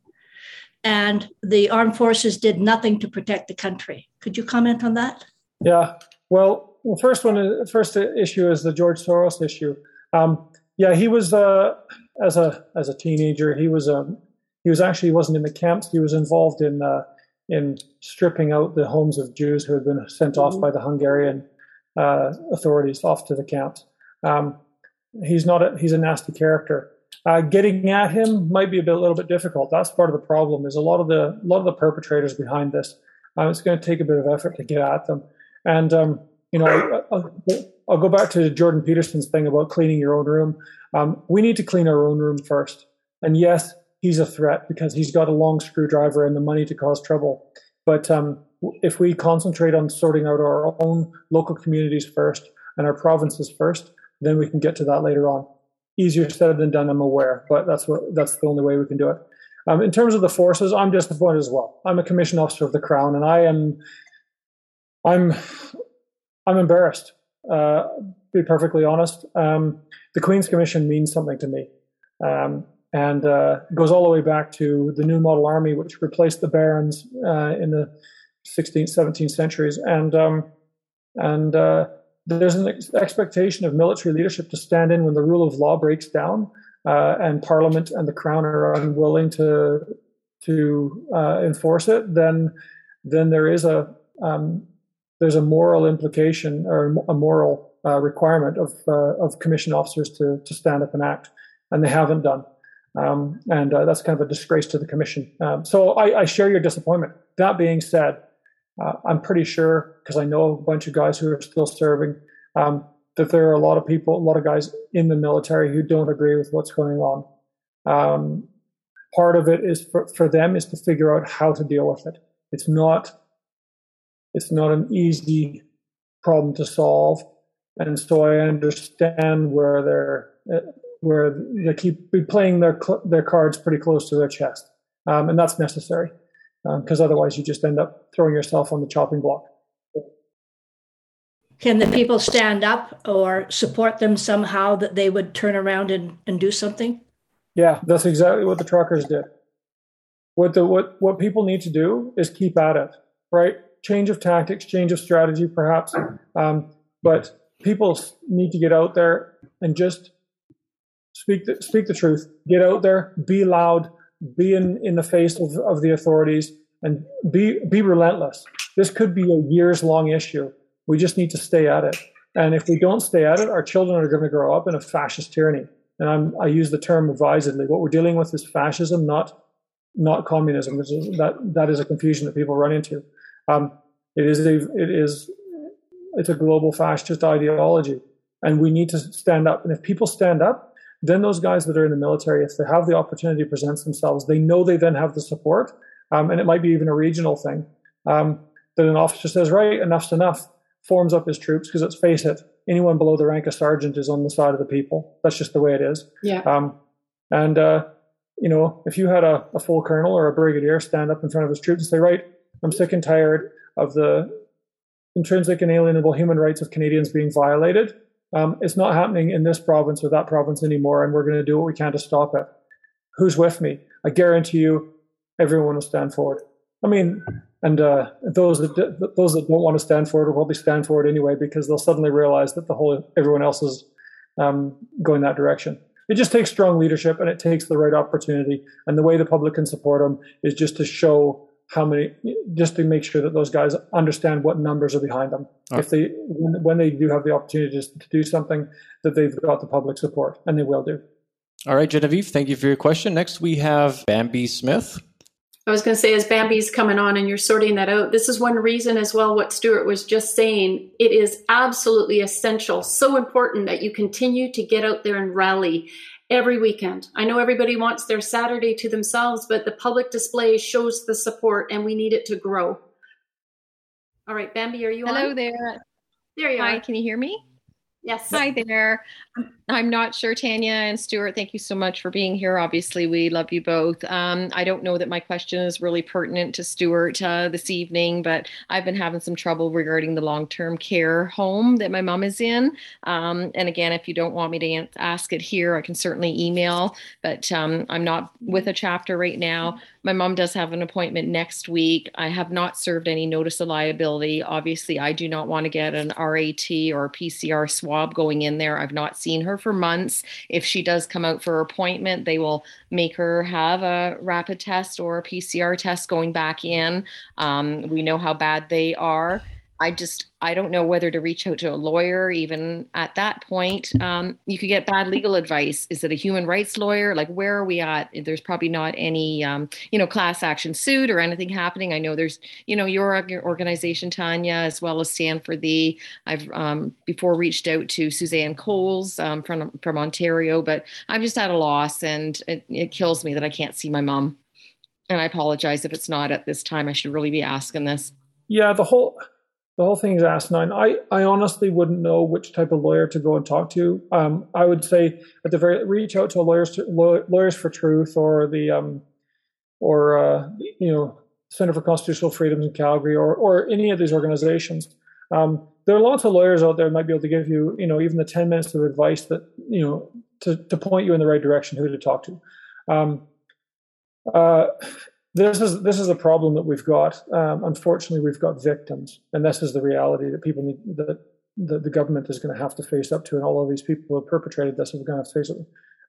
and the armed forces did nothing to protect the country. Could you comment on that? Yeah. Well, the first one, the first issue is the George Soros issue. Um, yeah, he was uh, as a as a teenager, he was um, he was actually he wasn't in the camps. He was involved in uh, in stripping out the homes of Jews who had been sent mm-hmm. off by the Hungarian uh, authorities off to the camps. Um, he's not a, he's a nasty character. Uh, getting at him might be a, bit, a little bit difficult. That's part of the problem is a lot of the, a lot of the perpetrators behind this. Uh, it's going to take a bit of effort to get at them. And, um, you know, I, I'll, I'll go back to Jordan Peterson's thing about cleaning your own room. Um, we need to clean our own room first. And yes, he's a threat because he's got a long screwdriver and the money to cause trouble. But um, if we concentrate on sorting out our own local communities first and our provinces first, then we can get to that later on. Easier said than done, I'm aware, but that's what that's the only way we can do it. Um, in terms of the forces, I'm disappointed as well. I'm a commissioned officer of the Crown, and I am, I'm, I'm embarrassed. Uh, to be perfectly honest, um, the Queen's Commission means something to me. Um, And uh, goes all the way back to the New Model Army, which replaced the barons uh, in the sixteenth, seventeenth centuries. And um, and uh, there's an ex- expectation of military leadership to stand in when the rule of law breaks down, uh, and Parliament and the Crown are unwilling to to uh, enforce it. Then then there is a um, there's a moral implication or a moral uh, requirement of uh, of commissioned officers to to stand up and act, and they haven't done. Um, and uh, that's kind of a disgrace to the commission. Um, so I, I share your disappointment. That being said, uh, I'm pretty sure, because I know a bunch of guys who are still serving, um, that there are a lot of people, a lot of guys in the military who don't agree with what's going on. Um, part of it is for, for them is to figure out how to deal with it. It's not, it's not an easy problem to solve. And so I understand where they're, uh, where they keep playing their their cards pretty close to their chest. Um, and that's necessary, because um, otherwise you just end up throwing yourself on the chopping block. Can the people stand up or support them somehow that they would turn around and, and do something? Yeah, that's exactly what the truckers did. What the what what people need to do is keep at it, right? Change of tactics, change of strategy, perhaps. Um, but people need to get out there and just Speak the, speak the truth, get out there, be loud, be in, in the face of, of the authorities, and be be relentless. This could be a years-long issue. We just need to stay at it. And if we don't stay at it, our children are going to grow up in a fascist tyranny. And I'm, I use the term advisedly. What we're dealing with is fascism, not not communism. Which is, that that is a confusion that people run into. Um, it is a, it is it's a global fascist ideology, and we need to stand up. And if people stand up, then those guys that are in the military, if they have the opportunity to present themselves, they know they then have the support. Um, and it might be even a regional thing, um, that an officer says, right, enough's enough, forms up his troops, because let's face it, anyone below the rank of sergeant is on the side of the people. That's just the way it is. Yeah. Um, and, uh, you know, if you had a, a full colonel or a brigadier stand up in front of his troops and say, right, I'm sick and tired of the intrinsic and alienable human rights of Canadians being violated. Um, it's not happening in this province or that province anymore, and we're going to do what we can to stop it. Who's with me? I guarantee you, everyone will stand forward. I mean, and uh, those that those that don't want to stand forward will probably stand forward anyway, because they'll suddenly realize that the whole everyone else is um, going that direction. It just takes strong leadership, and it takes the right opportunity. And the way the public can support them is just to show how many, just to make sure that those guys understand what numbers are behind them. All if they, when, when they do have the opportunity to do something, that they've got the public support, and they will do. All right, Genevieve, thank you for your question. Next, we have Bambi Smith. I was going to say, as Bambi's coming on and you're sorting that out, this is one reason as well what Stuart was just saying. It is absolutely essential, so important that you continue to get out there and rally every weekend. I know everybody wants their Saturday to themselves, but the public display shows the support, and we need it to grow. All right, Bambi, are you Hello on? Hello there. There you Hi, are. Hi, can you hear me? Yes. Hi there. I'm not sure, Tanya and Stuart, thank you so much for being here. Obviously, we love you both. Um, I don't know that my question is really pertinent to Stuart uh, this evening, but I've been having some trouble regarding the long-term care home that my mom is in. Um, and again, if you don't want me to ask it here, I can certainly email, but um, I'm not with a chapter right now. My mom does have an appointment next week. I have not served any notice of liability. Obviously, I do not want to get an R A T or a P C R swab going in there. I've not seen her for months. If she does come out for her appointment, they will make her have a rapid test or a P C R test going back in. Um, we know how bad they are. I just, I don't know whether to reach out to a lawyer even at that point. Um, you could get bad legal advice. Is it a human rights lawyer? Like, where are we at? There's probably not any, um, you know, class action suit or anything happening. I know there's, you know, your, your organization, Tanya, as well as Stand for Thee. I've um, before reached out to Suzanne Coles um, from, from Ontario, but I'm just at a loss, and it, it kills me that I can't see my mom. And I apologize if it's not at this time. I should really be asking this. Yeah, the whole... The whole thing is asinine. I, I honestly wouldn't know which type of lawyer to go and talk to. Um, I would say at the very reach out to lawyers to, lawyers for Truth or the um, or uh, you know Center for Constitutional Freedoms in Calgary or or any of these organizations. Um, there are lots of lawyers out there who might be able to give you you know even the ten minutes of advice that you know to to point you in the right direction who to talk to. Um, uh, This is this is a problem that we've got. Um, unfortunately, we've got victims, and this is the reality that people need. That the, the government is going to have to face up to, and all of these people who have perpetrated this are going to have to face it.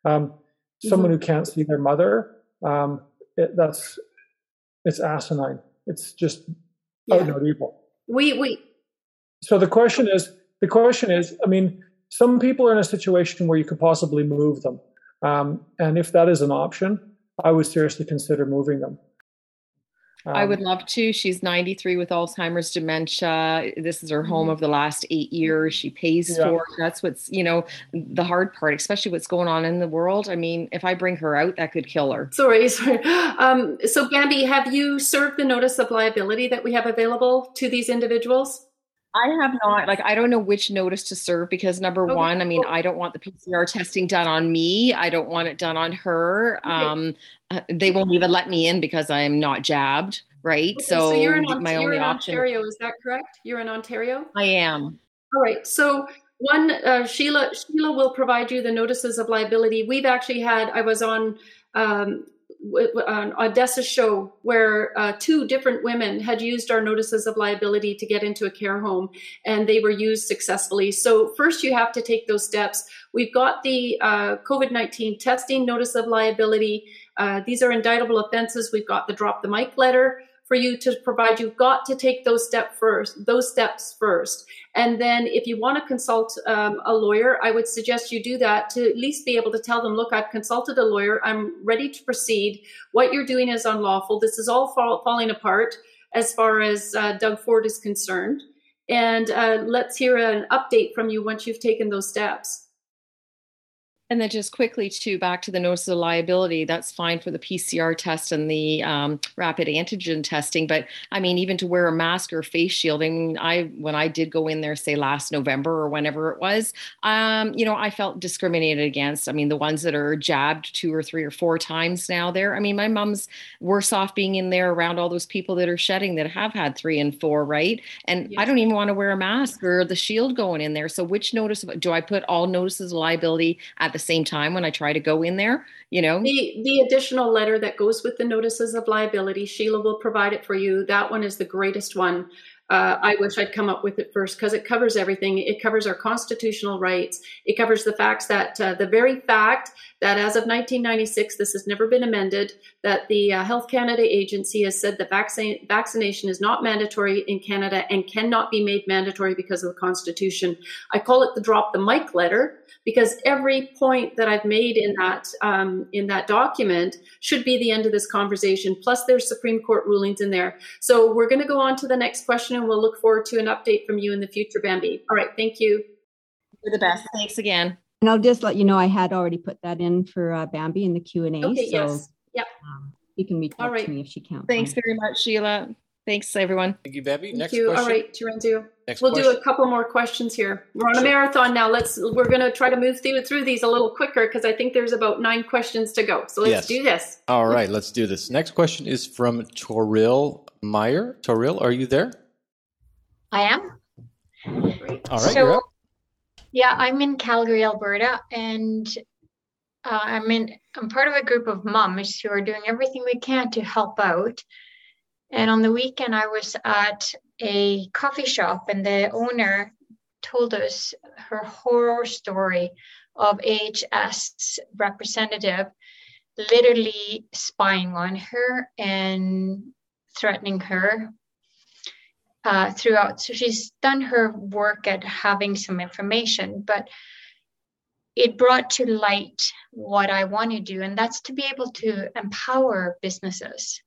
Um, mm-hmm. Someone who can't see their mother, um, it, that's it's asinine. It's just yeah. out and out evil. We we So the question is, the question is, I mean, some people are in a situation where you could possibly move them. Um, and if that is an option, I would seriously consider moving them. Um, I would love to. She's ninety-three with Alzheimer's dementia. This is her home of the last eight years. She pays yeah. for it. That's what's, you know, the hard part, especially what's going on in the world. I mean, if I bring her out, that could kill her. Sorry, sorry. Um, so, Bambi, have you served the notice of liability that we have available to these individuals? I have not. Like, I don't know which notice to serve because number okay. one, I mean, I don't want the P C R testing done on me. I don't want it done on her. Okay. Um, they won't even let me in because I am not jabbed, right? Okay, so, so you're in, my you're only in option. Ontario, is that correct? You're in Ontario? I am. All right. So one, uh, Sheila, Sheila will provide you the notices of liability. We've actually had, I was on um, an Odessa show where uh, two different women had used our notices of liability to get into a care home, and they were used successfully. So first you have to take those steps. We've got the uh, COVID nineteen testing notice of liability. Uh, these are indictable offenses. We've got the drop the mic letter for you to provide. You've got to take those step first, those steps first. And then if you want to consult um, a lawyer, I would suggest you do that to at least be able to tell them, look, I've consulted a lawyer. I'm ready to proceed. What you're doing is unlawful. This is all fall- falling apart as far as uh, Doug Ford is concerned. And uh, let's hear an update from you once you've taken those steps. And then just quickly too, back to the notice of liability, that's fine for the P C R test and the um, rapid antigen testing. But I mean, even to wear a mask or face shield, I mean, I, when I did go in there, say last November or whenever it was, um, you know, I felt discriminated against. I mean, the ones that are jabbed two or three or four times now there, I mean, my mom's worse off being in there around all those people that are shedding that have had three and four, right? And yes. I don't even want to wear a mask or the shield going in there. So which notice, do I put all notices of liability at the same time when I try to go in there, you know? The, the additional letter that goes with the notices of liability, Sheila will provide it for you. That one is the greatest one. Uh, I wish I'd come up with it first because it covers everything. It covers our constitutional rights. It covers the facts that uh, the very fact that as of nineteen ninety-six, this has never been amended, that the uh, Health Canada agency has said that vaccine, vaccination is not mandatory in Canada and cannot be made mandatory because of the Constitution. I call it the drop the mic letter because every point that I've made in that um, in that document should be the end of this conversation. Plus, there's Supreme Court rulings in there. So we're going to go on to the next question, and we'll look forward to an update from you in the future, Bambi. All right, thank you. You're the best. Thanks again. And I'll just let you know I had already put that in for uh, Bambi in the Q and A. Okay, so yes. Yep. Um, you can reach out right. to me if she counts. Thanks very much, Sheila. Thanks, everyone. Thank you, Bambi. Thank Next you. Question. All right, Terenzio. Next we'll question. do a couple more questions here. We're on a sure. marathon now. Let's. We're going to try to move through, through these a little quicker because I think there's about nine questions to go. So let's yes. do this. All right, let's do this. Next question is from Toril Meyer. Toril, are you there? I am. Great. All right, so, you're up. Yeah, I'm in Calgary, Alberta, and uh, I'm in. I'm part of a group of moms who are doing everything we can to help out. And on the weekend, I was at a coffee shop, and the owner told us her horror story of A H S representative literally spying on her and threatening her. Uh, throughout. So she's done her work at having some information, but it brought to light what I want to do, and that's to be able to empower businesses,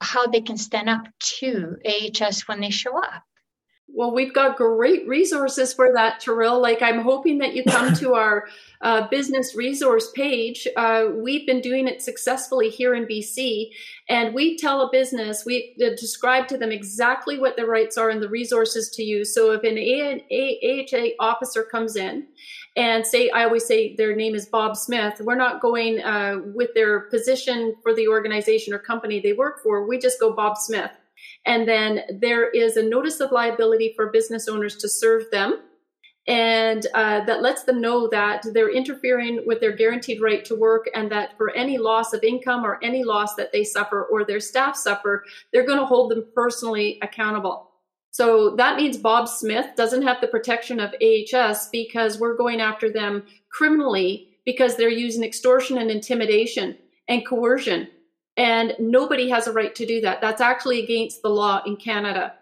how they can stand up to A H S when they show up. Well, we've got great resources for that, Terrell. Like, I'm hoping that you come to our uh, business resource page. Uh, we've been doing it successfully here in B C, and we tell a business, we describe to them exactly what their rights are and the resources to use. So if an A H A officer comes in, and say, I always say their name is Bob Smith. We're not going uh, with their position for the organization or company they work for. We just go Bob Smith. And then there is a notice of liability for business owners to serve them. And uh, that lets them know that they're interfering with their guaranteed right to work, and that for any loss of income or any loss that they suffer or their staff suffer, they're going to hold them personally accountable. So that means Bob Smith doesn't have the protection of A H S because we're going after them criminally because they're using extortion and intimidation and coercion. And nobody has a right to do that. That's actually against the law in Canada.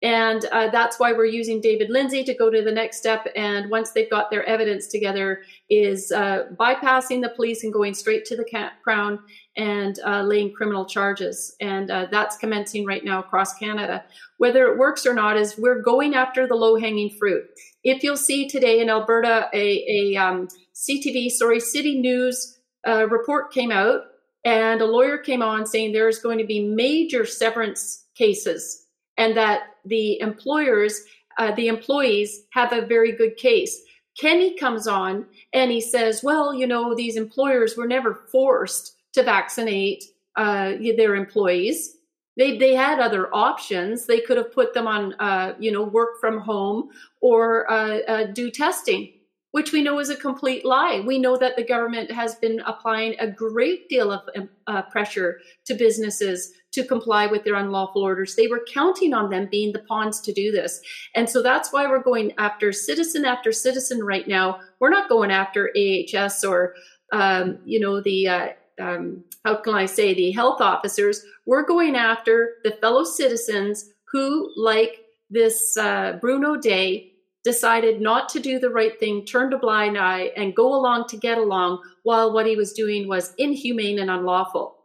And uh, that's why we're using David Lindsay to go to the next step. And once they've got their evidence together, is uh, bypassing the police and going straight to the Crown and uh, laying criminal charges. And uh, that's commencing right now across Canada. Whether it works or not is we're going after the low-hanging fruit. If you'll see today in Alberta, a, a um, C T V, sorry, City News uh, report came out, and a lawyer came on saying there's going to be major severance cases, and that the employers, uh, the employees have a very good case. Kenny comes on and he says, well, you know, these employers were never forced to vaccinate uh, their employees. They, they had other options. They could have put them on, uh, you know, work from home or uh, uh, do testing, which we know is a complete lie. We know that the government has been applying a great deal of uh, pressure to businesses to comply with their unlawful orders. They were counting on them being the pawns to do this. And so that's why we're going after citizen after citizen right now. We're not going after A H S or, um, you know, the, uh, um, how can I say, the health officers. We're going after the fellow citizens who, like this uh, Bruno Day, decided not to do the right thing, turned a blind eye, and go along to get along, while what he was doing was inhumane and unlawful.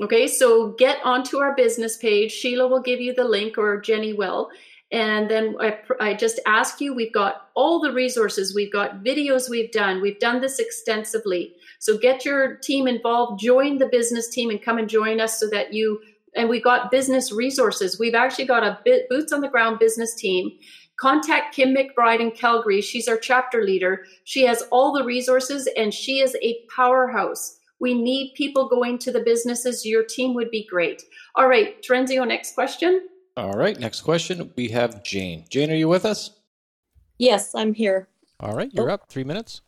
Okay, so get onto our business page. Sheila will give you the link, or Jenny will. And then I, I just ask you, we've got all the resources. We've got videos we've done. We've done this extensively. So get your team involved. Join the business team and come and join us so that you... And we got business resources. We've actually got a bit boots on the ground business team. Contact Kim McBride in Calgary. She's our chapter leader. She has all the resources and she is a powerhouse. We need people going to the businesses. Your team would be great. All right, Terenzio, next question. All right, next question. We have Jane. Jane, are you with us? Yes, I'm here. All right, you're oh. up. Three minutes.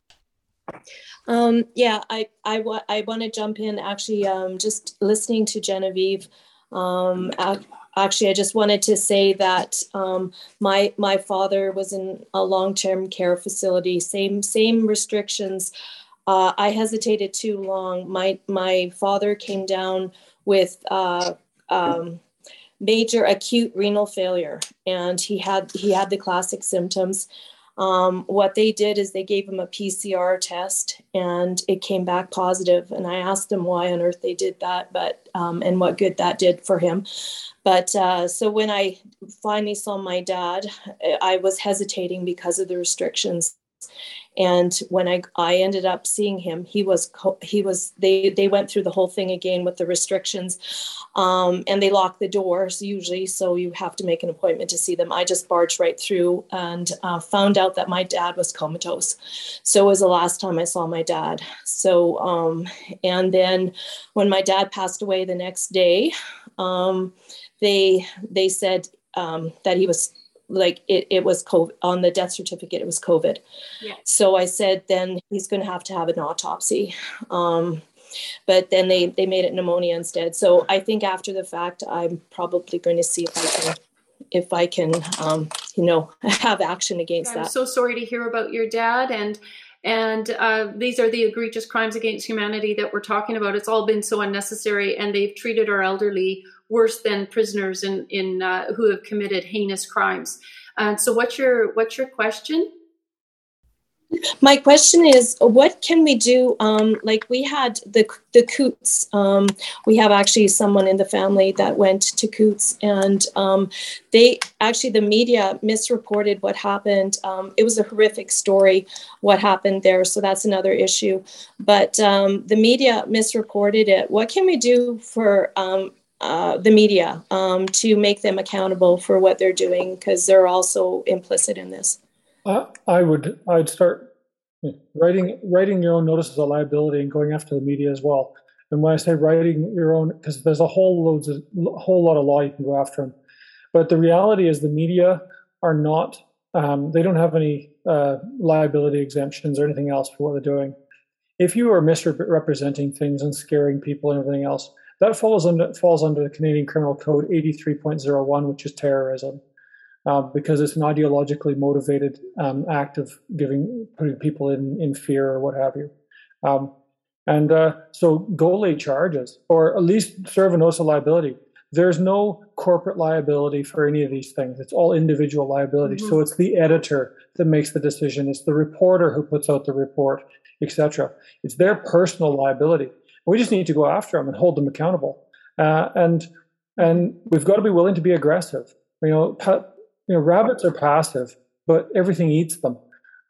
Um, yeah, I, I, wa- I want to jump in actually um, just listening to Genevieve. Um, actually, I just wanted to say that um, my my father was in a long-term care facility. Same same restrictions. Uh, I hesitated too long. My my father came down with uh, um, major acute renal failure, and he had he had the classic symptoms. Um, what they did is they gave him a P C R test and it came back positive. And I asked him why on earth they did that, but, um, and what good that did for him. But, uh, so when I finally saw my dad, I was hesitating because of the restrictions. And when I, I ended up seeing him, he was, co- he was, they, they went through the whole thing again with the restrictions, um, and they locked the doors usually. So you have to make an appointment to see them. I just barged right through and uh, found out that my dad was comatose. So it was the last time I saw my dad. So, um, and then when my dad passed away the next day, um, they, they said um, that he was like it, it was COVID on the death certificate. It was COVID. Yeah. So I said, then he's going to have to have an autopsy. Um, but then they, they made it pneumonia instead. So I think after the fact, I'm probably going to see if I can, if I can, um, you know, have action against I'm that. I'm so sorry to hear about your dad. And, and uh, these are the egregious crimes against humanity that we're talking about. It's all been so unnecessary, and they've treated our elderly worse than prisoners in in uh, who have committed heinous crimes. And uh, so, what's your what's your question? My question is, what can we do? Um, like we had the the Coots. Um, we have actually someone in the family that went to Coots, and um, they actually the media misreported what happened. Um, it was a horrific story what happened there. So that's another issue. But um, the media misreported it. What can we do for um, Uh, the media um, to make them accountable for what they're doing, because they're also implicit in this? Uh, I would I'd start writing writing your own notice as a liability and going after the media as well. And when I say writing your own, because there's a whole loads of, whole lot of law you can go after them. But the reality is the media are not um, they don't have any uh, liability exemptions or anything else for what they're doing. If you are misrepresenting things and scaring people and everything else, that falls under falls under the Canadian Criminal Code eighty-three point oh one, which is terrorism, uh, because it's an ideologically motivated um, act of giving putting people in, in fear or what have you. Um, and uh, so go lay charges, or at least serve a notice of liability. There's no corporate liability for any of these things. It's all individual liability. Mm-hmm. So it's the editor that makes the decision. It's the reporter who puts out the report, et cetera. It's their personal liability. We just need to go after them and hold them accountable. Uh, and and we've got to be willing to be aggressive. You know, pa- you know, rabbits are passive, but everything eats them.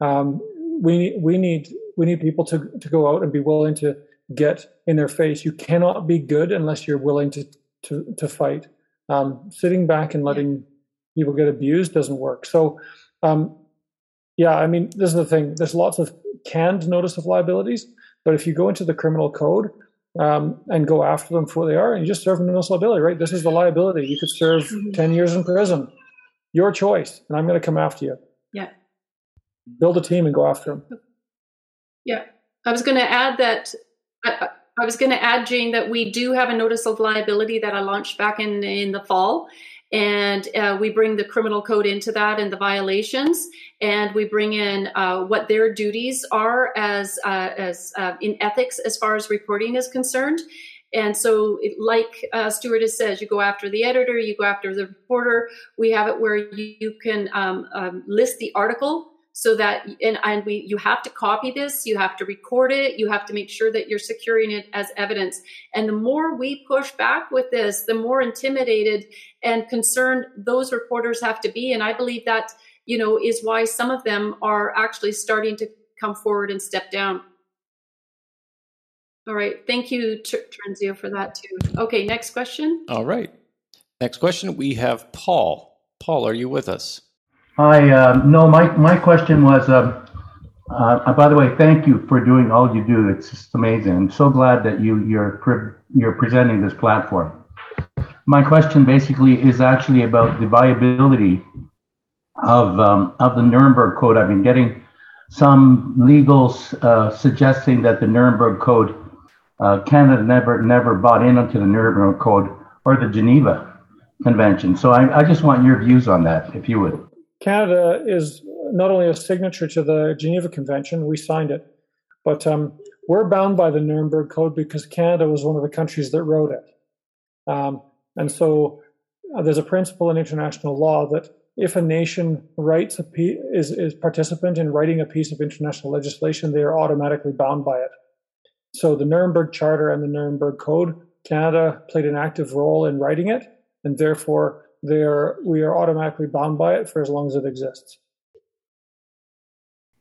Um, we we need we need people to to go out and be willing to get in their face. You cannot be good unless you're willing to to, to fight. Um, sitting back and letting people get abused doesn't work. So, um, yeah, I mean, this is the thing. There's lots of canned notice of liabilities, but if you go into the criminal code um, and go after them for what they are, and you just serve them notice of liability, right? This is the liability. You could serve mm-hmm. ten years in prison. Your choice, and I'm going to come after you. Yeah. Build a team and go after them. Yeah. I was going to add that I, I was going to add, Jane, that we do have a notice of liability that I launched back in, in the fall. And uh, we bring the criminal code into that and the violations, and we bring in uh, what their duties are as uh, as uh, in ethics as far as reporting is concerned. And so, it, like uh, Stewardess says, you go after the editor, you go after the reporter. We have it where you, you can um, um, list the article. So that, and, and we, you have to copy this, you have to record it, you have to make sure that you're securing it as evidence. And the more we push back with this, the more intimidated and concerned those reporters have to be. And I believe that, you know, is why some of them are actually starting to come forward and step down. All right. Thank you, Terenzio, for that too. Okay. Next question. All right. Next question. We have Paul. Paul, are you with us? Hi. Uh, no, my, my question was, uh, uh, by the way, thank you for doing all you do. It's just amazing. I'm so glad that you, you're pre- you're presenting this platform. My question basically is actually about the viability of um, of the Nuremberg Code. I've been getting some legals uh, suggesting that the Nuremberg Code, uh, Canada never never bought into the Nuremberg Code or the Geneva Convention. So I, I just want your views on that, if you would. Canada is not only a signatory to the Geneva Convention, we signed it, but um, we're bound by the Nuremberg Code because Canada was one of the countries that wrote it. Um, and so uh, there's a principle in international law that if a nation writes a pe- is, is participant in writing a piece of international legislation, they are automatically bound by it. So the Nuremberg Charter and the Nuremberg Code, Canada played an active role in writing it, and therefore There, we are automatically bound by it for as long as it exists.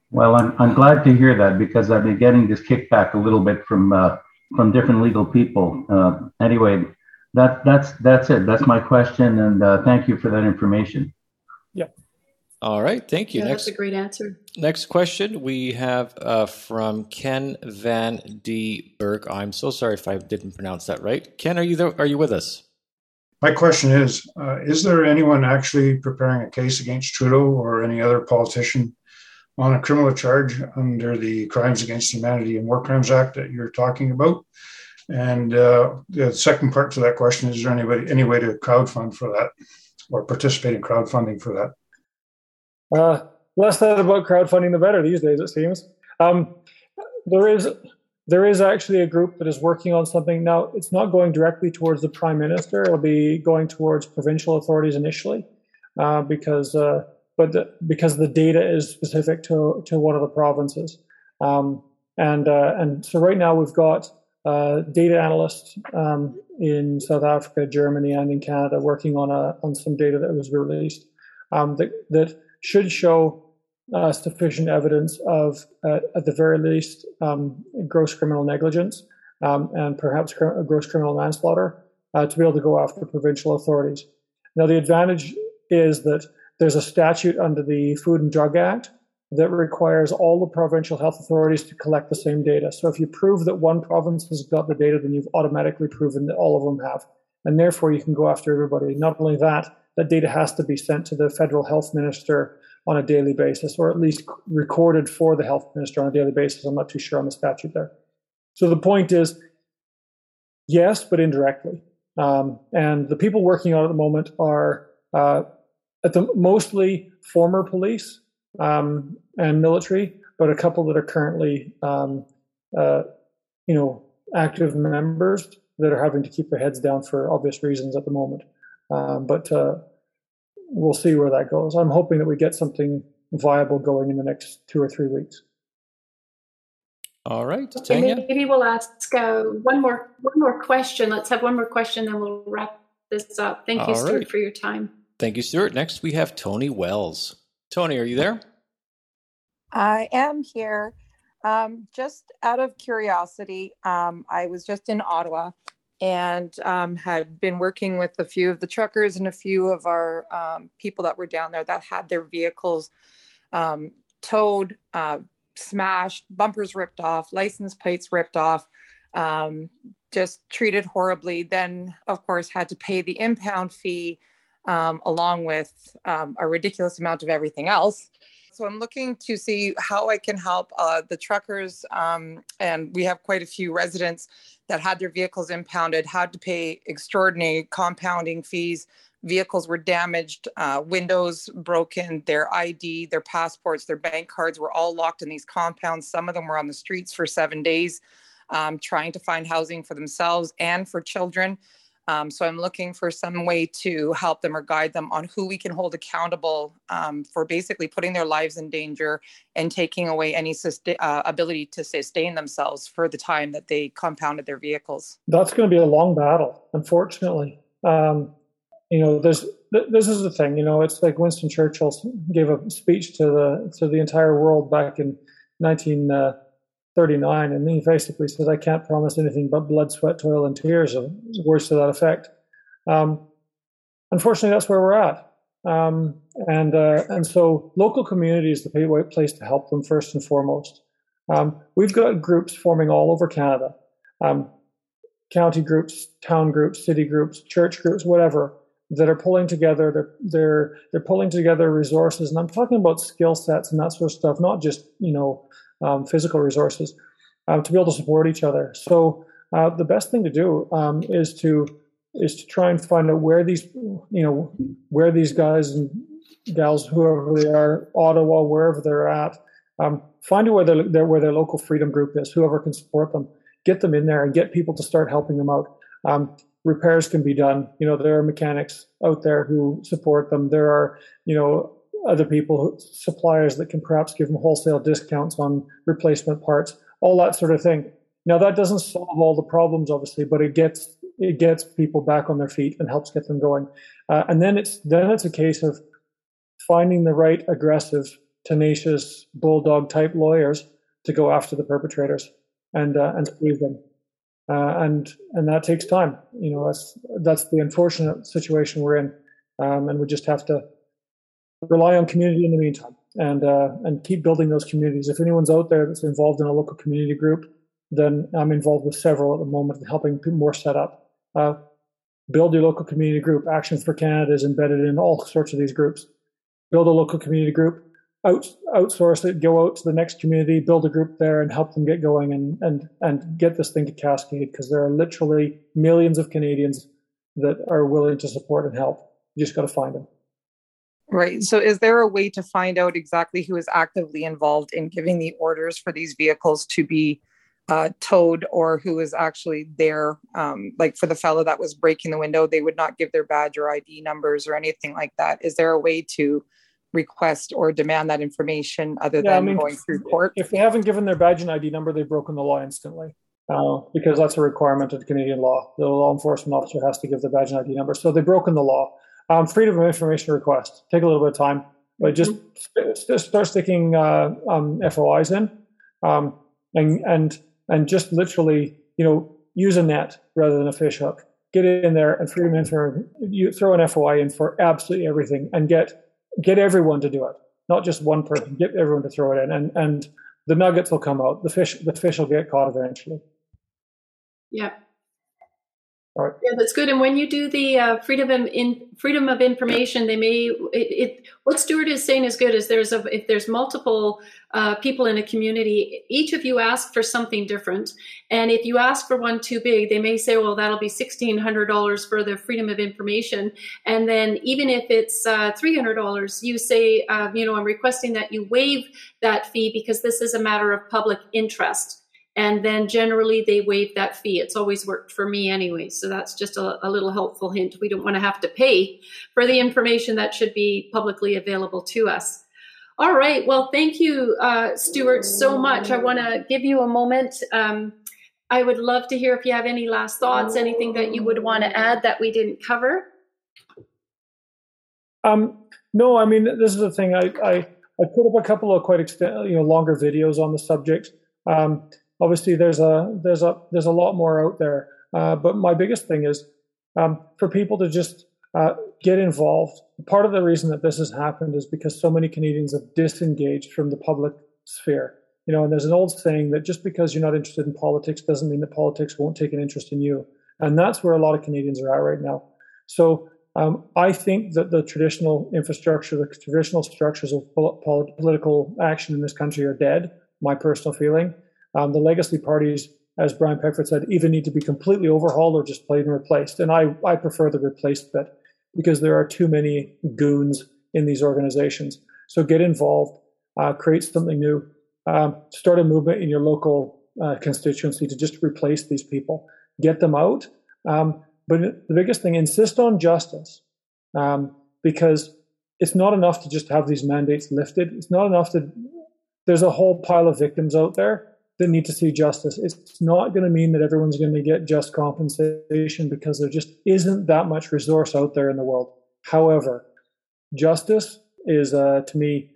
Well, I'm I'm glad to hear that because I've been getting this kickback a little bit from uh, from different legal people. Uh, anyway, that that's that's it. That's my question, and uh, thank you for that information. Yeah. All right. Thank you. Yeah, next, that's a great answer. Next question we have uh, from Ken Van D. Burke. I'm so sorry if I didn't pronounce that right. Ken, are you there? Are you with us? My question is, uh, is there anyone actually preparing a case against Trudeau or any other politician on a criminal charge under the Crimes Against Humanity and War Crimes Act that you're talking about? And uh, the second part to that question, is there anybody, any way to crowdfund for that or participate in crowdfunding for that? Uh, less said about crowdfunding, the better these days, it seems. Um, there is... There is actually a group that is working on something now. It's not going directly towards the prime minister. It'll be going towards provincial authorities initially, uh, because uh, but the, because the data is specific to to one of the provinces. Um, and uh, and so right now we've got uh, data analysts um, in South Africa, Germany, and in Canada working on a on some data that was released um, that that should show. Uh, sufficient evidence of, uh, at the very least, um, gross criminal negligence um, and perhaps cr- gross criminal manslaughter uh, to be able to go after provincial authorities. Now, the advantage is that there's a statute under the Food and Drug Act that requires all the provincial health authorities to collect the same data. So if you prove that one province has got the data, then you've automatically proven that all of them have. And therefore, you can go after everybody. Not only that, that data has to be sent to the federal health minister on a daily basis, or at least recorded for the health minister on a daily basis. I'm not too sure on the statute there. So the point is, yes, but indirectly. Um, and the people working on it at the moment are uh, at the mostly former police um, and military, but a couple that are currently, um, uh, you know, active members that are having to keep their heads down for obvious reasons at the moment. Um, but uh, we'll see where that goes. I'm hoping that we get something viable going in the next two or three weeks. All right, Tanya. Okay, maybe we'll ask uh, one more one more question. Let's have one more question, then we'll wrap this up. Thank you, Stuart, for your time. Thank you, Stuart. Next, we have Tony Wells. Tony, are you there? I am here. Um, just out of curiosity, um, I was just in Ottawa and um, had been working with a few of the truckers and a few of our um, people that were down there that had their vehicles um, towed, uh, smashed, bumpers ripped off, license plates ripped off, um, just treated horribly. Then, of course, had to pay the impound fee um, along with um, a ridiculous amount of everything else. So I'm looking to see how I can help uh, the truckers. Um, and we have quite a few residents that had their vehicles impounded, had to pay extraordinary compounding fees. Vehicles were damaged, uh, windows broken, their I D, their passports, their bank cards were all locked in these compounds. Some of them were on the streets for seven days, um, trying to find housing for themselves and for children. Um, so I'm looking for some way to help them or guide them on who we can hold accountable um, for basically putting their lives in danger and taking away any sustain, uh, ability to sustain themselves for the time that they compounded their vehicles. That's going to be a long battle, unfortunately. Um, you know, there's, th- this is the thing, you know, it's like Winston Churchill gave a speech to the to the entire world back in nineteen thirty-nine, and he basically says, I can't promise anything but blood, sweat, toil, and tears, or words to that effect. Um, unfortunately, that's where we're at. Um, and uh, and so local community is the place to help them first and foremost. Um, we've got groups forming all over Canada, um, county groups, town groups, city groups, church groups, whatever, that are pulling together. They're, they're, they're pulling together resources. And I'm talking about skill sets and that sort of stuff, not just, you know, Um, physical resources uh, to be able to support each other. So uh, the best thing to do um, is to is to try and find out where these you know where these guys and gals, whoever they are, Ottawa, wherever they're at, um, find out where their where their local freedom group is. Whoever can support them, get them in there and get people to start helping them out. Um, repairs can be done. You know there are mechanics out there who support them. There are you know. other people, suppliers that can perhaps give them wholesale discounts on replacement parts, all that sort of thing. Now, that doesn't solve all the problems, obviously, but it gets it gets people back on their feet and helps get them going. Uh, and then it's then it's a case of finding the right aggressive, tenacious, bulldog-type lawyers to go after the perpetrators and uh, and save them. Uh, and and that takes time. You know, that's that's the unfortunate situation we're in, um, and we just have to rely on community in the meantime, and uh, and keep building those communities. If anyone's out there that's involved in a local community group, then I'm involved with several at the moment and helping more set up. Uh, build your local community group. Action for Canada is embedded in all sorts of these groups. Build a local community group. Out, outsource it. Go out to the next community. Build a group there and help them get going and and and get this thing to cascade, because there are literally millions of Canadians that are willing to support and help. You just got to find them. Right. So is there a way to find out exactly who is actively involved in giving the orders for these vehicles to be uh, towed, or who is actually there? Um, like for the fellow that was breaking the window, they would not give their badge or I D numbers or anything like that. Is there a way to request or demand that information other yeah, than I mean, going through court? If they haven't given their badge and I D number, they've broken the law instantly, uh, because that's a requirement of Canadian law. The law enforcement officer has to give the badge and I D number. So they've broken the law. Um, freedom of information request. Take a little bit of time, but just st- st- start sticking uh, um, F O Is in, um, and and and just literally, you know, use a net rather than a fish hook. Get in there and freedom of information. You throw an F O I in for absolutely everything, and get get everyone to do it, not just one person. Get everyone to throw it in, and and the nuggets will come out. The fish the fish will get caught eventually. Yeah. All right. Yeah, that's good. And when you do the uh, freedom of in freedom of information, they may it, it. What Stuart is saying is good. Is there's a if there's multiple uh, people in a community, each of you ask for something different. And if you ask for one too big, they may say, well, that'll be sixteen hundred dollars for the freedom of information. And then even if it's uh, three hundred dollars, you say, uh, you know, I'm requesting that you waive that fee because this is a matter of public interest. And then generally they waive that fee. It's always worked for me anyway. So that's just a, a little helpful hint. We don't want to have to pay for the information that should be publicly available to us. All right. Well, thank you, uh, Stuart, so much. I want to give you a moment. Um, I would love to hear if you have any last thoughts, anything that you would want to add that we didn't cover. Um, no, I mean, this is the thing. I, I, I put up a couple of quite extend, you know, longer videos on the subject. Um, obviously, there's a there's a there's a lot more out there. Uh, but my biggest thing is um, for people to just uh, get involved. Part of the reason that this has happened is because so many Canadians have disengaged from the public sphere. You know, and there's an old saying that just because you're not interested in politics doesn't mean that politics won't take an interest in you. And that's where a lot of Canadians are at right now. So um, I think that the traditional infrastructure, the traditional structures of polit- political action in this country are dead, my personal feeling. Um, the legacy parties, as Brian Peckford said, either need to be completely overhauled or just plain replaced. And I, I prefer the replaced bit because there are too many goons in these organizations. So get involved, uh, create something new. Um, start a movement in your local uh, constituency to just replace these people, get them out. Um, but the biggest thing, insist on justice, um, because it's not enough to just have these mandates lifted. It's not enough to, there's a whole pile of victims out there that need to see justice. It's not going to mean that everyone's going to get just compensation because there just isn't that much resource out there in the world. However, justice is, uh, to me,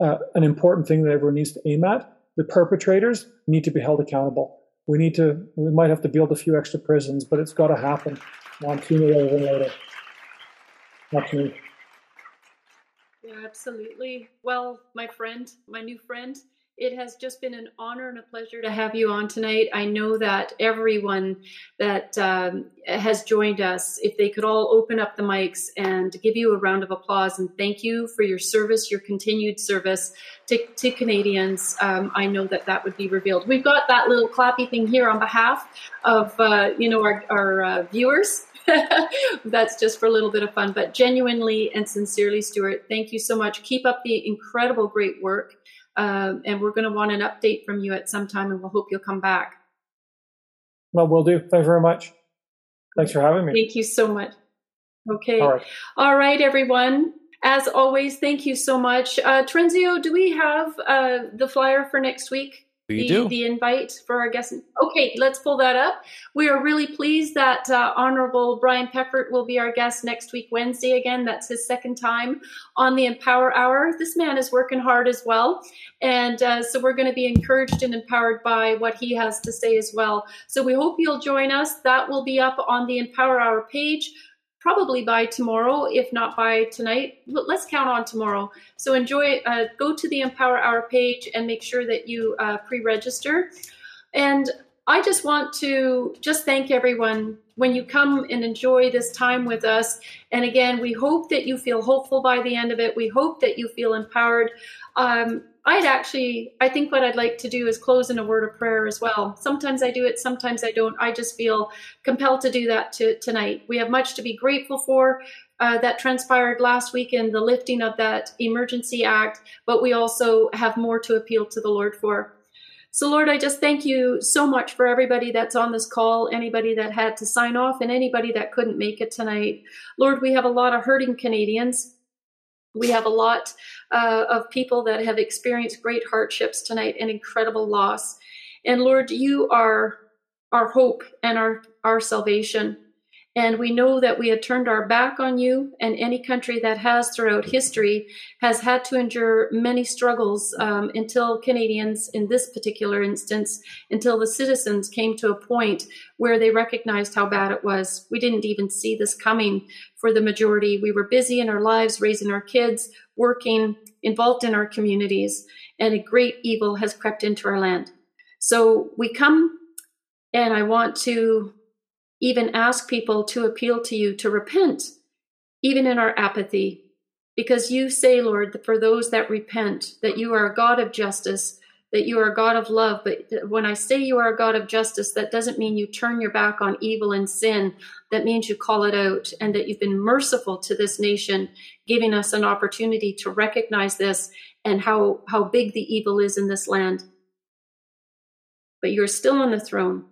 Uh, an important thing that everyone needs to aim at. The perpetrators need to be held accountable. We need to, we might have to build a few extra prisons, but it's got to happen. One sooner rather than later. That's me. Yeah, absolutely. Well, my friend, my new friend, it has just been an honor and a pleasure to have you on tonight. I know that everyone that um, has joined us, if they could all open up the mics and give you a round of applause and thank you for your service, your continued service to, to Canadians, um, I know that that would be revealed. We've got that little clappy thing here on behalf of uh, you know our, our uh, viewers. That's just for a little bit of fun, but genuinely and sincerely, Stuart, thank you so much. Keep up the incredible great work. Um, and we're going to want an update from you at some time, and we'll hope you'll come back. Well, we'll do. Thanks very much. Thanks for having me. Thank you so much. Okay. All right, All right everyone. As always, thank you so much. Uh, Terenzio, do we have uh, the flyer for next week? We the, do. The invite for our guests. Okay, let's pull that up. We are really pleased that uh, Honorable Brian Peckford will be our guest next week, Wednesday again. That's his second time on the Empower Hour. This man is working hard as well. And uh, so we're going to be encouraged and empowered by what he has to say as well. So we hope you'll join us. That will be up on the Empower Hour page, probably by tomorrow, if not by tonight. Let's count on tomorrow. So enjoy, uh, go to the Empower Hour page and make sure that you uh, pre-register. And I just want to just thank everyone when you come and enjoy this time with us. And again, we hope that you feel hopeful by the end of it. We hope that you feel empowered. Um, I'd actually, I think what I'd like to do is close in a word of prayer as well. Sometimes I do it, sometimes I don't. I just feel compelled to do that to, tonight. We have much to be grateful for uh, that transpired last week in the lifting of that Emergency Act, but we also have more to appeal to the Lord for. So, Lord, I just thank you so much for everybody that's on this call, anybody that had to sign off, and anybody that couldn't make it tonight. Lord, we have a lot of hurting Canadians. We have a lot uh, of people that have experienced great hardships tonight and incredible loss. And Lord, you are our hope and our, our salvation. And we know that we had turned our back on you, and any country that has throughout history has had to endure many struggles um, until Canadians, in this particular instance, until the citizens came to a point where they recognized how bad it was. We didn't even see this coming for the majority. We were busy in our lives, raising our kids, working, involved in our communities, and a great evil has crept into our land. So we come, and I want to even ask people to appeal to you to repent, even in our apathy, because you say, Lord, that for those that repent, that you are a God of justice, that you are a God of love. But when I say you are a God of justice, that doesn't mean you turn your back on evil and sin. That means you call it out, and that you've been merciful to this nation, giving us an opportunity to recognize this and how, how big the evil is in this land. but you're still on the throne.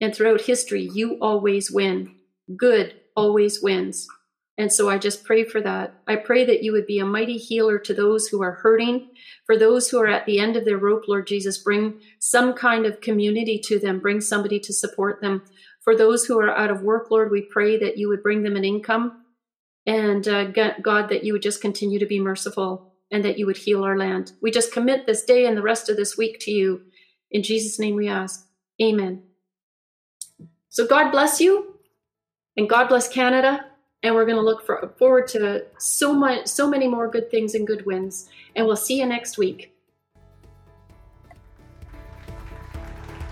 And throughout history, you always win. Good always wins. And so I just pray for that. I pray that you would be a mighty healer to those who are hurting, for those who are at the end of their rope, Lord Jesus, bring some kind of community to them, bring somebody to support them. For those who are out of work, Lord, we pray that you would bring them an income, and uh, God, that you would just continue to be merciful and that you would heal our land. We just commit this day and the rest of this week to you. In Jesus' name we ask. Amen. So God bless you, and God bless Canada. And we're going to look for, forward to so much, so many more good things and good wins. And we'll see you next week.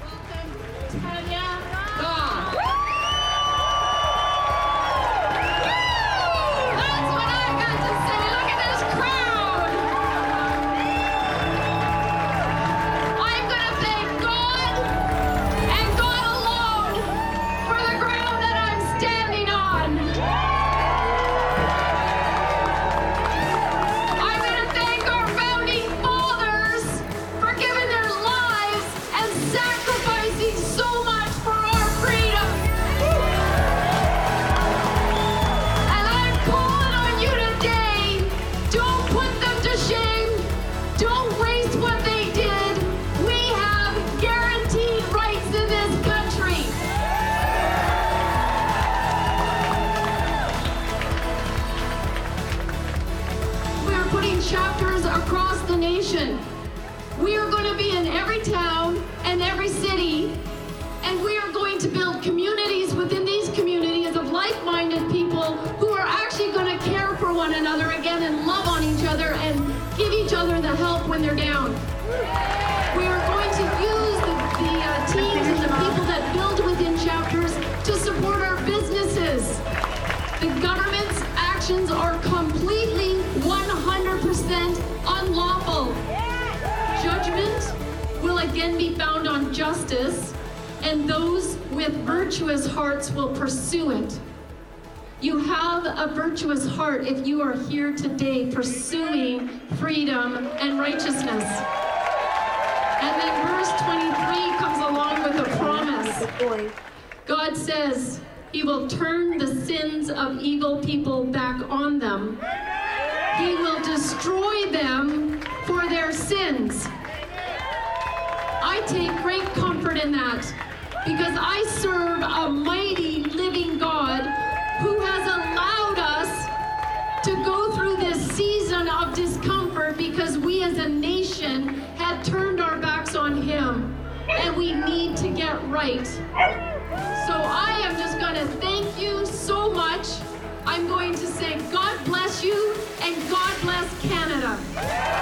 Welcome, Tanya. God. That's what I got to say. Look at this crowd. I'm going to thank God and God alone for the ground that I'm standing on. We are going to be in every town and every city, and we are going to build communities within these communities of like-minded people who are actually going to care for one another again and love on each other and give each other the help when they're down. We are going to use the, the uh, teams and the people that build within chapters to support our businesses. The government's actions are completely one hundred percent unlawful. Judgment will again be found on justice, and those with virtuous hearts will pursue it. You have a virtuous heart if you are here today pursuing freedom and righteousness. And then verse twenty-three comes along with a promise. God says he will turn the sins of evil people back on them. He will destroy them for their sins. I take great comfort in that, because I serve a mighty living God who has allowed us to go through this season of discomfort because we as a nation had turned our backs on him, and we need to get right. So I am just going to thank you so much. I'm going to say God bless you, and God bless Canada.